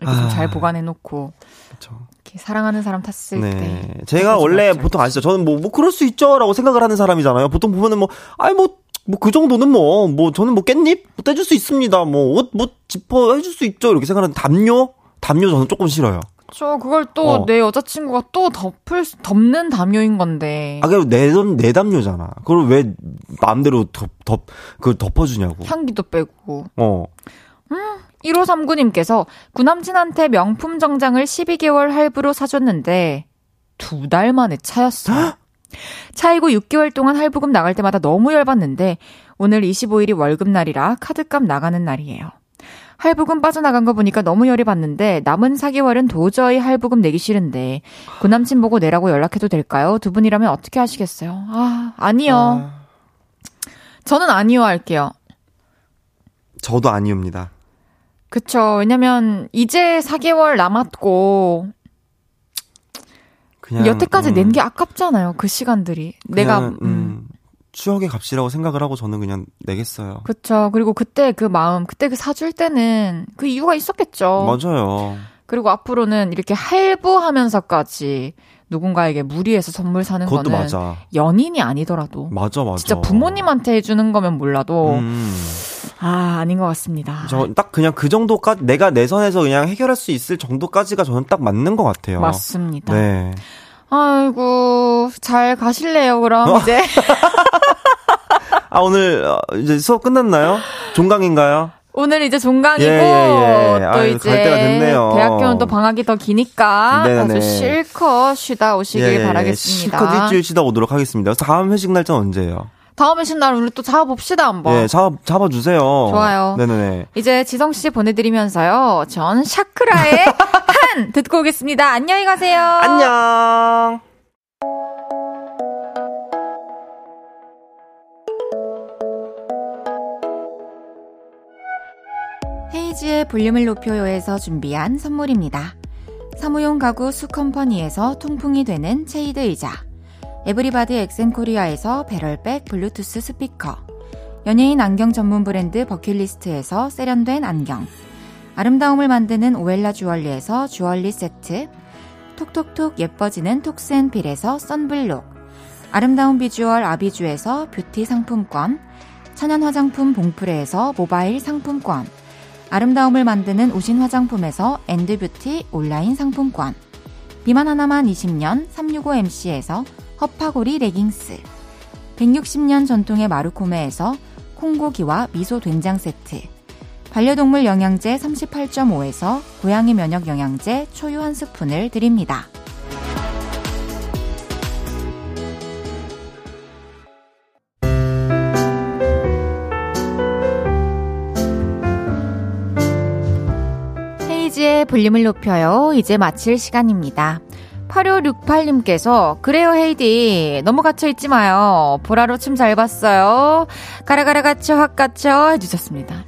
이렇게 아... 좀 잘 보관해놓고 그렇죠. 이렇게 사랑하는 사람 탔을 네. 때 제가 원래 보통 아시죠. 저는 뭐, 뭐 그럴 수 있죠라고 생각을 하는 사람이잖아요. 보통 보면은 뭐 아니 뭐 뭐 그 정도는 뭐 뭐 저는 뭐 깻잎 뭐 떼줄 수 있습니다. 뭐 옷 뭐 지퍼 해줄 수 있죠 이렇게 생각하는데 담요 담요 저는 조금 싫어요. 저 그걸 또 내 어. 여자친구가 또 덮을 덮는 담요인 건데. 아 그럼 내 내 담요잖아. 그걸 왜 마음대로 덮 덮 그걸 덮어주냐고. 향기도 빼고. 어. 음. 일오삼구님께서 구남친한테 명품 정장을 십이 개월 할부로 사줬는데 두 달 만에 차였어. 차이고 육 개월 동안 할부금 나갈 때마다 너무 열받는데 오늘 이십오일이 월급날이라 카드값 나가는 날이에요. 할부금 빠져나간 거 보니까 너무 열이 받는데 남은 사 개월은 도저히 할부금 내기 싫은데 구남친 보고 내라고 연락해도 될까요? 두 분이라면 어떻게 하시겠어요? 아, 아니요. 아... 저는 아니요 할게요. 저도 아니옵니다. 그쵸. 왜냐면 이제 사 개월 남았고 그냥, 여태까지 음... 낸 게 아깝잖아요. 그 시간들이. 그냥, 내가... 음... 음... 추억의 값이라고 생각을 하고 저는 그냥 내겠어요. 그렇죠. 그리고 그때 그 마음, 그때 그 사줄 때는 그 이유가 있었겠죠. 맞아요. 그리고 앞으로는 이렇게 할부하면서까지 누군가에게 무리해서 선물 사는 거는 맞아. 연인이 아니더라도 맞아, 맞아. 진짜 부모님한테 해주는 거면 몰라도 음. 아 아닌 것 같습니다. 저 딱 그냥 그 정도까지 내가 내 선에서 그냥 해결할 수 있을 정도까지가 저는 딱 맞는 것 같아요. 맞습니다. 네. 아이고, 잘 가실래요, 그럼, 어? 이제? 아, 오늘, 이제 수업 끝났나요? 종강인가요? 오늘 이제 종강이고, 예, 예, 예. 또 아유, 이제 갈 때가 됐네요. 대학교는 또 방학이 더 기니까 네네. 아주 실컷 쉬다 오시길 예, 바라겠습니다. 실컷 일주일 쉬다 오도록 하겠습니다. 그래서 다음 회식 날짜는 언제예요? 다음 회식 날 우리 또 잡아봅시다 한번. 예, 잡아, 잡아주세요. 좋아요. 네네네. 이제 지성씨 보내드리면서요. 전 샤크라의 한 듣고 오겠습니다. 안녕히 가세요. 안녕. 헤이지의 볼륨을 높여요에서 준비한 선물입니다. 사무용 가구 수컴퍼니에서 통풍이 되는 체이드 의자, 에브리바디 엑센코리아에서 배럴백 블루투스 스피커, 연예인 안경 전문 브랜드 버킷리스트에서 세련된 안경, 아름다움을 만드는 오엘라 주얼리에서 주얼리 세트, 톡톡톡 예뻐지는 톡스앤필에서 선블록, 아름다운 비주얼 아비주에서 뷰티 상품권, 천연 화장품 봉프레에서 모바일 상품권, 아름다움을 만드는 우신 화장품에서 엔드뷰티 온라인 상품권, 미만 하나만 이십 년 삼육오 엠씨에서 허파고리 레깅스, 백육십 년 전통의 마루코메에서 콩고기와 미소 된장 세트, 반려동물 영양제 삼십팔 점 오에서 고양이 면역 영양제 초유 한 스푼을 드립니다. 볼륨을 높여요. 이제 마칠 시간입니다. 팔오육팔님께서 그래요 헤이디 너무 갇혀있지 마요. 보라로 춤 잘 봤어요. 가라가라 갇혀 확 갇혀 해주셨습니다.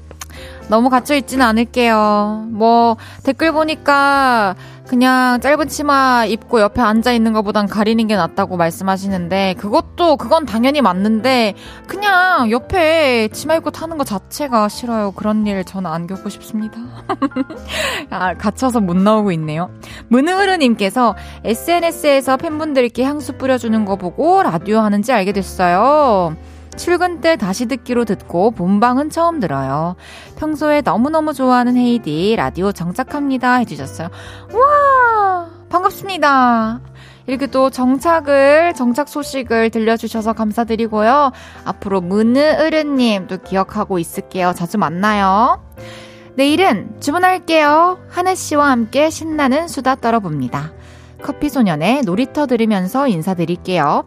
너무 갇혀있진 않을게요. 뭐 댓글 보니까 그냥 짧은 치마 입고 옆에 앉아있는 것보단 가리는 게 낫다고 말씀하시는데 그것도 그건 당연히 맞는데 그냥 옆에 치마 입고 타는 것 자체가 싫어요. 그런 일 저는 안 겪고 싶습니다. 아, 갇혀서 못 나오고 있네요. 문흐르님께서 에스엔에스에서 팬분들께 향수 뿌려주는 거 보고 라디오 하는지 알게 됐어요. 출근 때 다시 듣기로 듣고 본방은 처음 들어요. 평소에 너무너무 좋아하는 헤이디 라디오 정착합니다 해주셨어요. 와 반갑습니다. 이렇게 또 정착을 정착 소식을 들려주셔서 감사드리고요. 앞으로 문으르님 또 기억하고 있을게요. 자주 만나요. 내일은 주문할게요. 하네씨와 함께 신나는 수다 떨어봅니다. 커피소년의 놀이터 들으면서 인사드릴게요.